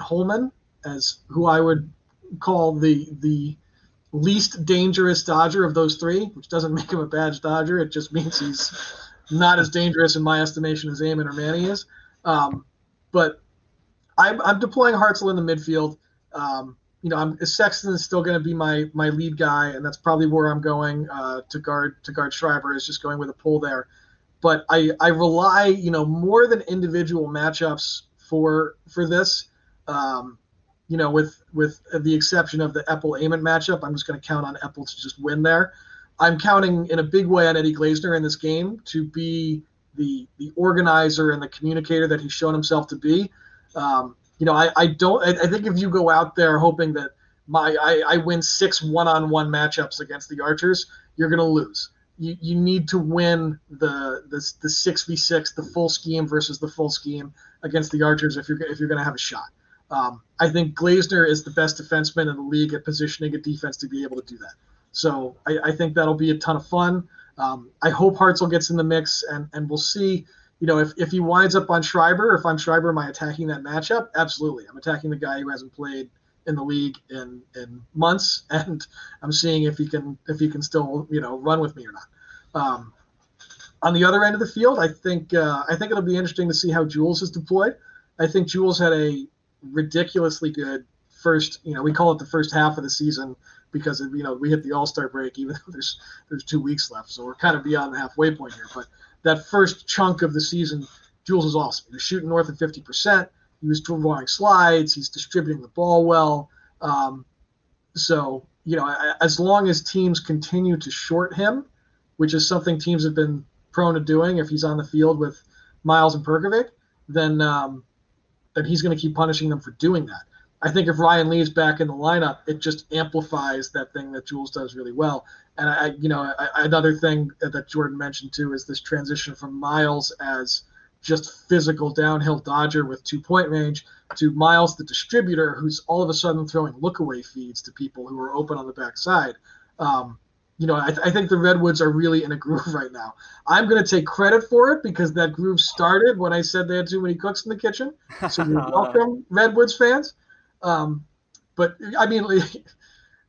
Holman, as who I would call the least dangerous Dodger of those three, which doesn't make him a badge Dodger. It just means he's not as dangerous in my estimation as Amon or Manny is. But I'm deploying Hartzell in the midfield. You know, Sexton is still going to be my lead guy, and that's probably where I'm going to guard Schreiber, is just going with a pull there. But I rely, you know, more than individual matchups for this. You know, with the exception of the Eppel-Amon matchup, I'm just going to count on Eppel to just win there. I'm counting in a big way on Eddie Glazner in this game to be the organizer and the communicator that he's shown himself to be. You know, I think if you go out there hoping that I win 6 one-on-one matchups against the Archers, you're going to lose. You need to win the 6v6, the full scheme versus the full scheme against the Archers if you're going to have a shot. I think Glazner is the best defenseman in the league at positioning a defense to be able to do that. So I think that'll be a ton of fun. I hope Hartzell gets in the mix, and we'll see. You know, if he winds up on Schreiber, if I'm Schreiber, am I attacking that matchup? Absolutely. I'm attacking the guy who hasn't played in the league in months, and I'm seeing if he can still, you know, run with me or not. On the other end of the field, I think it'll be interesting to see how Jules is deployed. I think Jules had a ridiculously good first, you know, we call it the first half of the season because, you know, we hit the All-Star break, even though there's 2 weeks left, so we're kind of beyond the halfway point here. But that first chunk of the season, Jules is awesome. He was shooting north of 50%. He was drawing slides. He's distributing the ball well. So, you know, as long as teams continue to short him, which is something teams have been prone to doing if he's on the field with Miles and Perkovic, then he's going to keep punishing them for doing that. I think if Ryan Lee is back in the lineup, it just amplifies that thing that Jules does really well. And another thing that Jordan mentioned too is this transition from Miles as just physical downhill dodger with 2-point range to Miles the distributor, who's all of a sudden throwing look-away feeds to people who are open on the backside. You know, I think the Redwoods are really in a groove right now. I'm going to take credit for it because that groove started when I said they had too many cooks in the kitchen. So you're welcome, Redwoods fans. But I mean,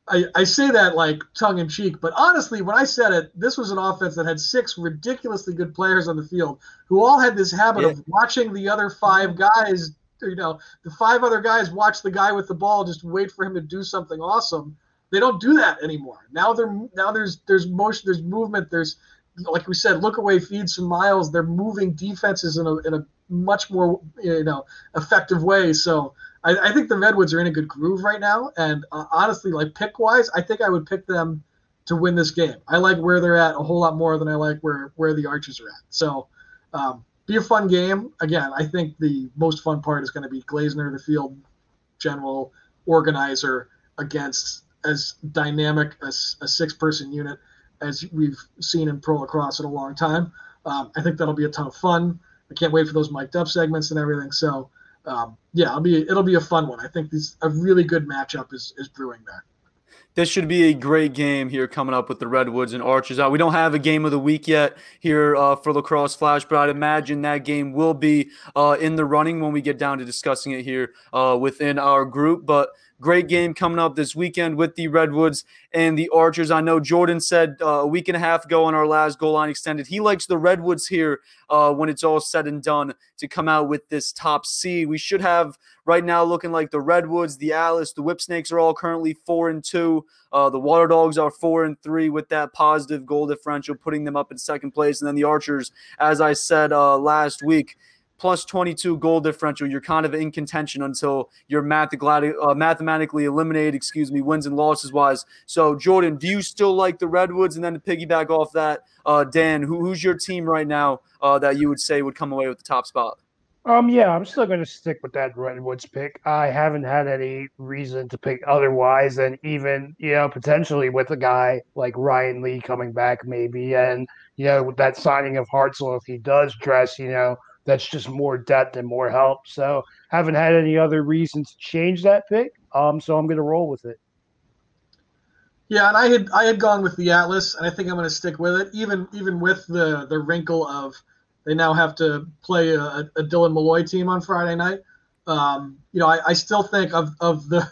I say that like tongue in cheek, but honestly, when I said it, this was an offense that had 6 ridiculously good players on the field who all had this habit of watching the other 5 guys, you know, the 5 other guys watch the guy with the ball, just wait for him to do something awesome. They don't do that anymore. Now there's motion, there's movement. There's, like we said, look away feeds from Miles. They're moving defenses in a much more, you know, effective way. So I think the Redwoods are in a good groove right now, and honestly, like pick-wise, I think I would pick them to win this game. I like where they're at a whole lot more than I like where the Archers are at. So be a fun game. Again, I think the most fun part is going to be Glazner, the field general organizer, against as dynamic as a 6-person unit as we've seen in pro lacrosse in a long time. I think that'll be a ton of fun. I can't wait for those mic'd up segments and everything. So, it'll be a fun one. I think a really good matchup is brewing there. This should be a great game here coming up with the Redwoods and Archers. We don't have a game of the week yet here for Lacrosse Flash, but I'd imagine that game will be in the running when we get down to discussing it here within our group. But great game coming up this weekend with the Redwoods and the Archers. I know Jordan said a week and a half ago on our last Goal Line Extended, he likes the Redwoods here when it's all said and done to come out with this top seed. We should have right now looking like the Redwoods, the Atlas, the Whipsnakes are all currently 4-2. The Water Dogs are 4-3 with that positive goal differential, putting them up in second place. And then the Archers, as I said last week, plus 22 goal differential. You're kind of in contention until you're mathematically eliminated, wins and losses wise. So, Jordan, do you still like the Redwoods? And then to piggyback off that, Dan, who's your team right now that you would say would come away with the top spot? Yeah, I'm still going to stick with that Redwoods pick. I haven't had any reason to pick otherwise, and even, you know, potentially with a guy like Ryan Lee coming back maybe, and, you know, with that signing of Hartzell, if he does dress, you know, that's just more depth and more help. So haven't had any other reason to change that pick. So I'm going to roll with it. Yeah, and I had gone with the Atlas, and I think I'm going to stick with it, even with the wrinkle of they now have to play a Dylan Molloy team on Friday night. You know, I still think of the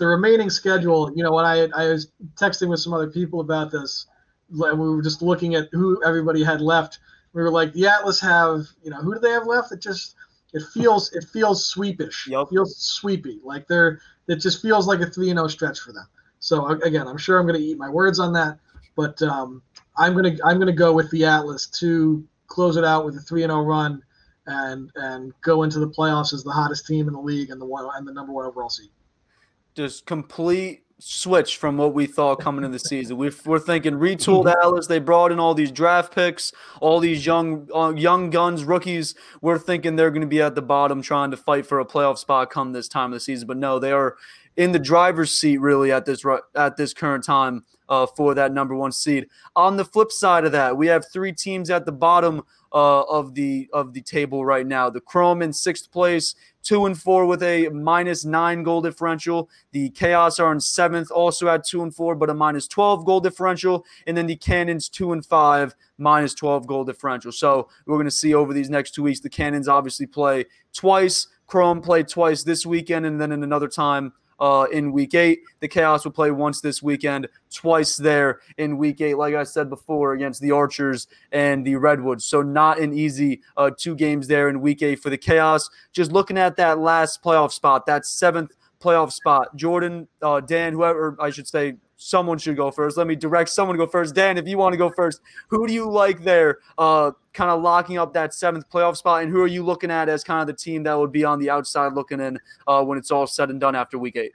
remaining schedule. You know, when I was texting with some other people about this, and we were just looking at who everybody had left. We were like, the Atlas have, you know, who do they have left? It feels sweepish. Yep. It feels sweepy. Like it just feels like a 3-0 stretch for them. So again, I'm sure I'm going to eat my words on that, but I'm going to go with the Atlas to close it out with a 3-0 run and go into the playoffs as the hottest team in the league and the number one overall seed. Just complete switch from what we thought coming into the season. We're thinking retooled Atlas. They brought in all these draft picks, all these young guns, rookies. We're thinking they're going to be at the bottom trying to fight for a playoff spot come this time of the season. But no, they are in the driver's seat really at this current time for that #1 seed. On the flip side of that, we have three teams at the bottom of the table right now. The Chrome in 6th place, 2-4 with a -9 goal differential. The Chaos are in 7th, also at 2-4, but a -12 goal differential. And then the Cannons 2-5, -12 goal differential. So we're going to see over these next 2 weeks, the Cannons obviously play twice. Chrome played twice this weekend, and then in another time in week 8. The Chaos will play once this weekend, twice there in week 8, like I said before, against the Archers and the Redwoods. So not an easy 2 games there in week 8 for the Chaos. Just looking at that last playoff spot, that 7th playoff spot. Jordan, Dan, whoever, I should say, someone should go first. Let me direct someone to go first. Dan, if you want to go first, who do you like there kind of locking up that 7th playoff spot, and who are you looking at as kind of the team that would be on the outside looking in when it's all said and done after week 8?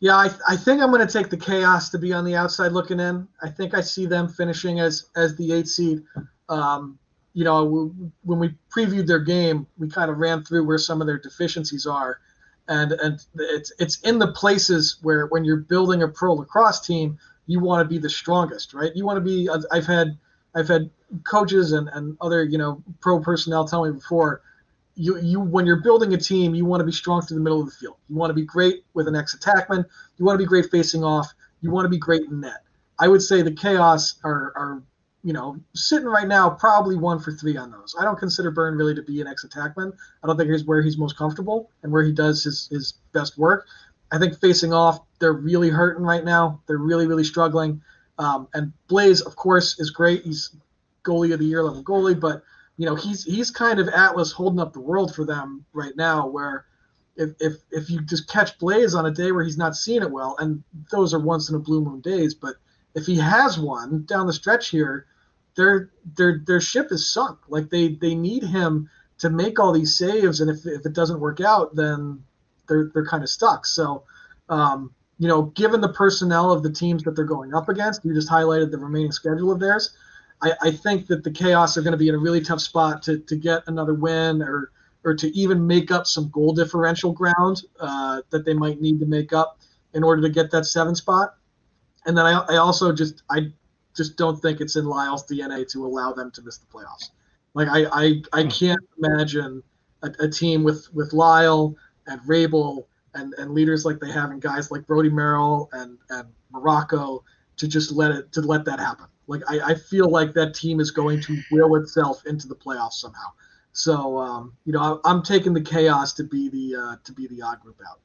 Yeah, I think I'm going to take the Chaos to be on the outside looking in. I think I see them finishing as the 8th seed. You know, when we previewed their game, we kind of ran through where some of their deficiencies are. And it's in the places where when you're building a pro lacrosse team, you want to be the strongest, right? You want to be. I've had coaches and other pro personnel tell me before, you when you're building a team, you want to be strong through the middle of the field. You want to be great with an ex-attackman. You want to be great facing off. You want to be great in net. I would say the Chaos are sitting right now probably 1 for 3 on those. I don't consider Byrne really to be an ex-attackman. I don't think he's where he's most comfortable and where he does his best work. I think facing off, they're really hurting right now. They're really, really struggling. And Blaze, of course, is great. He's goalie of the year level goalie, but he's kind of Atlas holding up the world for them right now, where if you just catch Blaze on a day where he's not seeing it well, and those are once in a blue moon days, but if he has one down the stretch here, their ship is sunk. Like they need him to make all these saves, and if it doesn't work out, then they're kind of stuck. So, given the personnel of the teams that they're going up against, you just highlighted the remaining schedule of theirs. I think that the Chaos are going to be in a really tough spot to get another win or to even make up some goal differential ground that they might need to make up in order to get that 7th spot. And then I also just don't think it's in Lyle's DNA to allow them to miss the playoffs. Like I can't imagine a team with Lyle and Rabel and leaders like they have, and guys like Brody Merrill and Morocco to just let that happen. Like I feel like that team is going to will itself into the playoffs somehow. So I'm taking the Chaos to be the odd group out.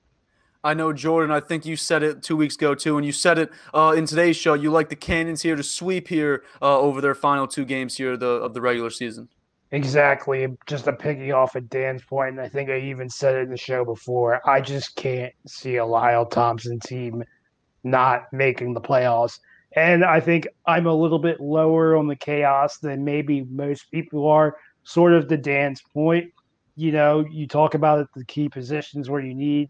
I know, Jordan, I think you said it 2 weeks ago, too, and you said it in today's show. You like the Cannons here to sweep here over their final 2 games here of the regular season. Exactly. Just picking off at Dan's point, and I think I even said it in the show before, I just can't see a Lyle Thompson team not making the playoffs. And I think I'm a little bit lower on the Chaos than maybe most people are, sort of to Dan's point. You talk about it, the key positions where you need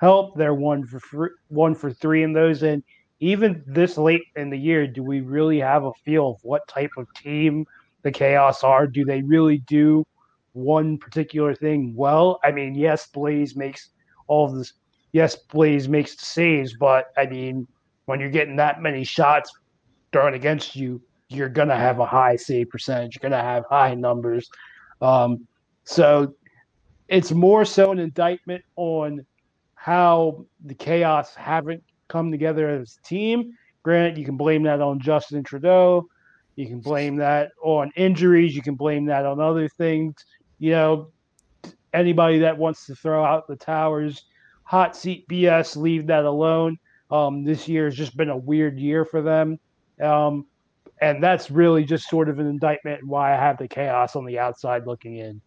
help. They're 1 for 3 in those, and even this late in the year, do we really have a feel of what type of team the Chaos are? Do they really do one particular thing well? I mean, yes, Blaze makes all of this. Yes, Blaze makes the saves, but I mean, when you're getting that many shots thrown against you, you're gonna have a high save percentage. You're gonna have high numbers. So it's more so an indictment on how the Chaos haven't come together as a team. Granted, you can blame that on Justin Trudeau. You can blame that on injuries. You can blame that on other things. Anybody that wants to throw out the towers, hot seat BS, leave that alone. This year has just been a weird year for them. And that's really just sort of an indictment why I have the Chaos on the outside looking in.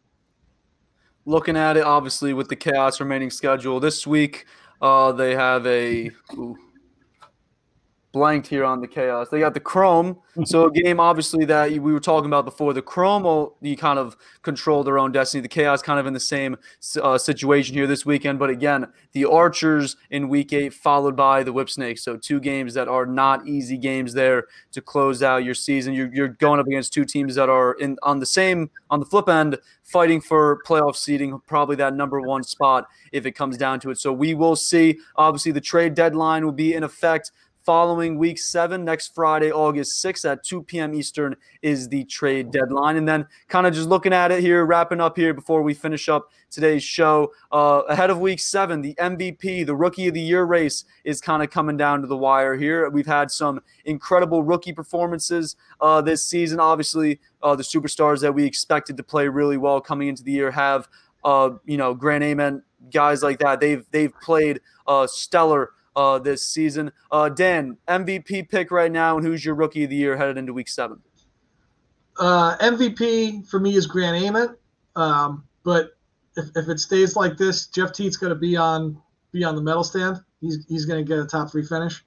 Looking at it, obviously, with the Chaos remaining schedule this week, they have a blanked here on the Chaos. They got the Chrome. So a game, obviously, that we were talking about before. The Chrome, you kind of control their own destiny. The Chaos kind of in the same situation here this weekend. But again, the Archers in Week 8 followed by the Whipsnakes. So two games that are not easy games there to close out your season. You're going up against two teams that are on the flip end, fighting for playoff seeding, probably that number one spot if it comes down to it. So we will see. Obviously, the trade deadline will be in effect following Week 7, next Friday, August 6th at 2 p.m. Eastern is the trade deadline. And then kind of just looking at it here, wrapping up here before we finish up today's show, ahead of Week 7, the MVP, the Rookie of the Year race is kind of coming down to the wire here. We've had some incredible rookie performances this season. Obviously, the superstars that we expected to play really well coming into the year have, Grant Amen, guys like that. They've played stellar this season. Dan, MVP pick right now, and who's your Rookie of the Year headed into Week 7? MVP for me is Grant Amen. But if it stays like this, Jeff Teet's going to be on the medal stand. He's going to get a top three finish.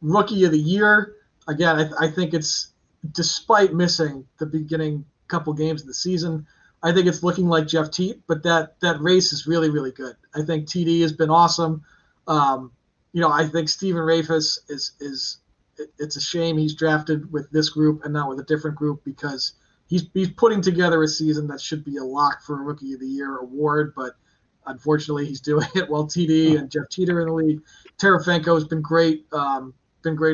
Rookie of the Year again. I think it's, despite missing the beginning couple games of the season, I think it's looking like Jeff Teet. But that race is really, really good. I think TD has been awesome. I think Stephen Rafis it's a shame he's drafted with this group and not with a different group, because he's putting together a season that should be a lock for a Rookie of the Year award, but unfortunately he's doing it while TD and Jeff Teeter in the league. Tarafenko has been great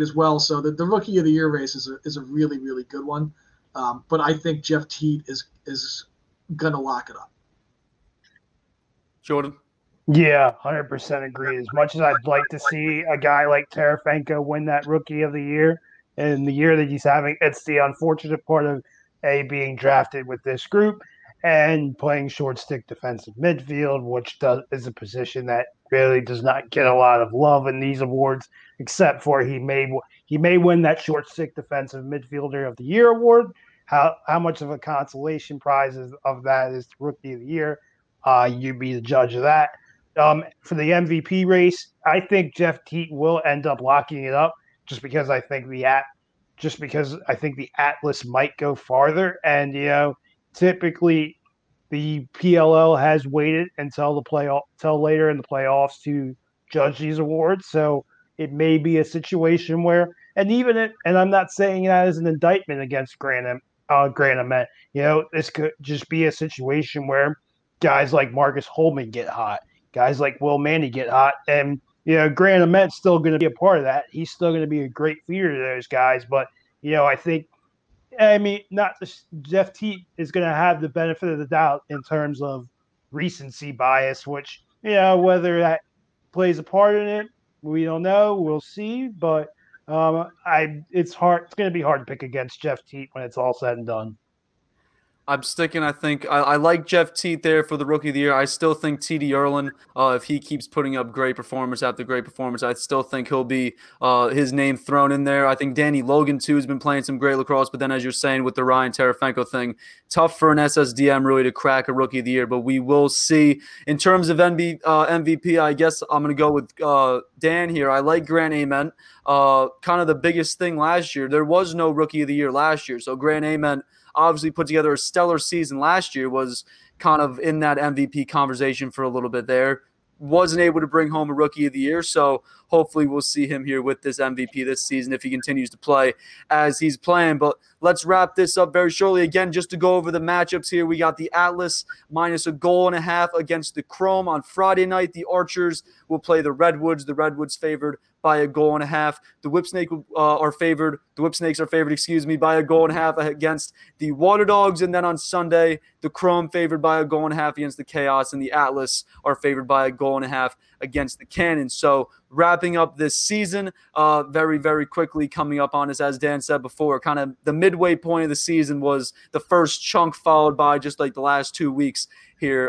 as well. So the Rookie of the Year race is a really, really good one. But I think Jeff Teet is going to lock it up. Jordan? Yeah, 100% agree. As much as I'd like to see a guy like Tarafenko win that Rookie of the Year, and the year that he's having, it's the unfortunate part of being drafted with this group and playing short stick defensive midfield, which is a position that really does not get a lot of love in these awards, except for he may win that short stick defensive midfielder of the year award. How much of a consolation prize of that is the Rookie of the Year? You be the judge of that. For the MVP race, I think Jeff Teat will end up locking it up, just because I think the Atlas might go farther. And typically the PLL has waited until later in the playoffs to judge these awards. So it may be a situation where, and I'm not saying that as an indictment against Grant Amet. This could just be a situation where guys like Marcus Holman get hot. Guys like Will Manny get hot, and Grant Amet's still going to be a part of that. He's still going to be a great feeder to those guys. But Jeff Teat is going to have the benefit of the doubt in terms of recency bias, which whether that plays a part in it, we don't know. We'll see. But it's hard. It's going to be hard to pick against Jeff Teat when it's all said and done. I'm sticking, I think. I like Jeff Teat there for the Rookie of the Year. I still think T.D. Erlin, if he keeps putting up great performance after great performance, I still think he'll be his name thrown in there. I think Danny Logan, too, has been playing some great lacrosse. But then, as you're saying, with the Ryan Tarafenko thing, tough for an SSDM really to crack a Rookie of the Year. But we will see. In terms of MVP, I guess I'm going to go with Dan here. I like Grant Amen. Kind of the biggest thing last year, there was no Rookie of the Year last year. So Grant Amen obviously put together a stellar season last year, was kind of in that MVP conversation for a little bit there. Wasn't able to bring home a Rookie of the Year, so hopefully we'll see him here with this MVP this season if he continues to play as he's playing. But let's wrap this up very shortly. Again, just to go over the matchups here, we got the Atlas -1.5 against the Chrome on Friday night. The Archers will play the Redwoods. The Redwoods favored by 1.5. The Whipsnakes are favored, by 1.5 against the Water Dogs. And then on Sunday, the Chrome favored by 1.5 against the Chaos, and the Atlas are favored by 1.5 against the Cannons. So wrapping up this season very, very quickly, coming up on us, as Dan said before, kind of the midway point of the season was the first chunk, followed by just like the last 2 weeks here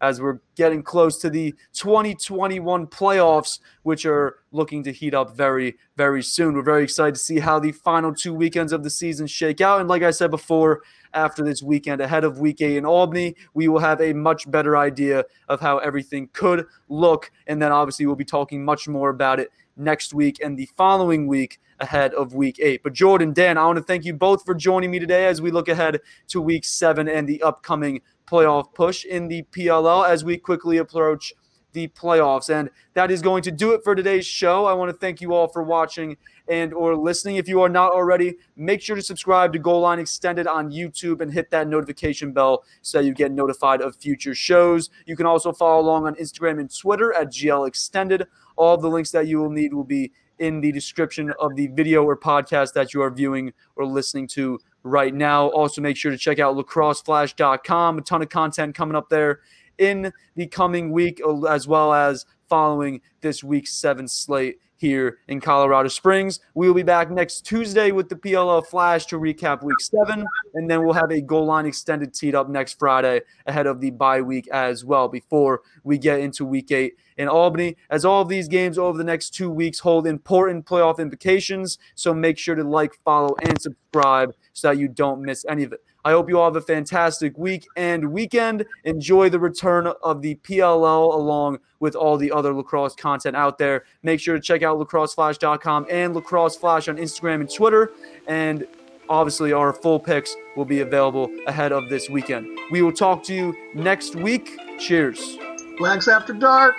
as we're getting close to the 2021 playoffs, which are looking to heat up very, very soon. We're very excited to see how the final 2 weekends of the season shake out. And like I said before, after this weekend, ahead of Week 8 in Albany, we will have a much better idea of how everything could look. And then obviously we'll be talking much more about it next week and the following week ahead of week 8. But Jordan, Dan, I want to thank you both for joining me today as we look ahead to week 7 and the upcoming playoff push in the PLL as we quickly approach the playoffs. And that is going to do it for today's show. I want to thank you all for watching and or listening. If you are not already, make sure to subscribe to Goal Line Extended on YouTube and hit that notification bell so you get notified of future shows. You can also follow along on Instagram and Twitter at GL Extended. All of the links that you will need will be in the description of the video or podcast that you are viewing or listening to right now. Also, make sure to check out lacrosseflash.com. A ton of content coming up there in the coming week, as well as following this week 7 slate here in Colorado Springs. We will be back next Tuesday with the PLL Flash to recap week 7, and then we'll have a Goal Line Extended teed up next Friday ahead of the bye week as well before we get into week 8 in Albany, as all of these games over the next 2 weeks hold important playoff implications. So make sure to like, follow, and subscribe so that you don't miss any of it. I hope you all have a fantastic week and weekend. Enjoy the return of the PLL along with all the other lacrosse content out there. Make sure to check out lacrosseflash.com and Lacrosse Flash on Instagram and Twitter. And obviously our full picks will be available ahead of this weekend. We will talk to you next week. Cheers. Blacks After Dark.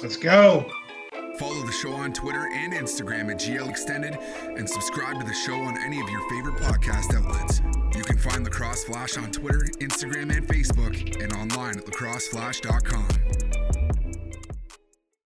Let's go. Follow the show on Twitter and Instagram at GL Extended and subscribe to the show on any of your favorite podcast outlets. You can find Lacrosse Flash on Twitter, Instagram, and Facebook, and online at lacrosseflash.com.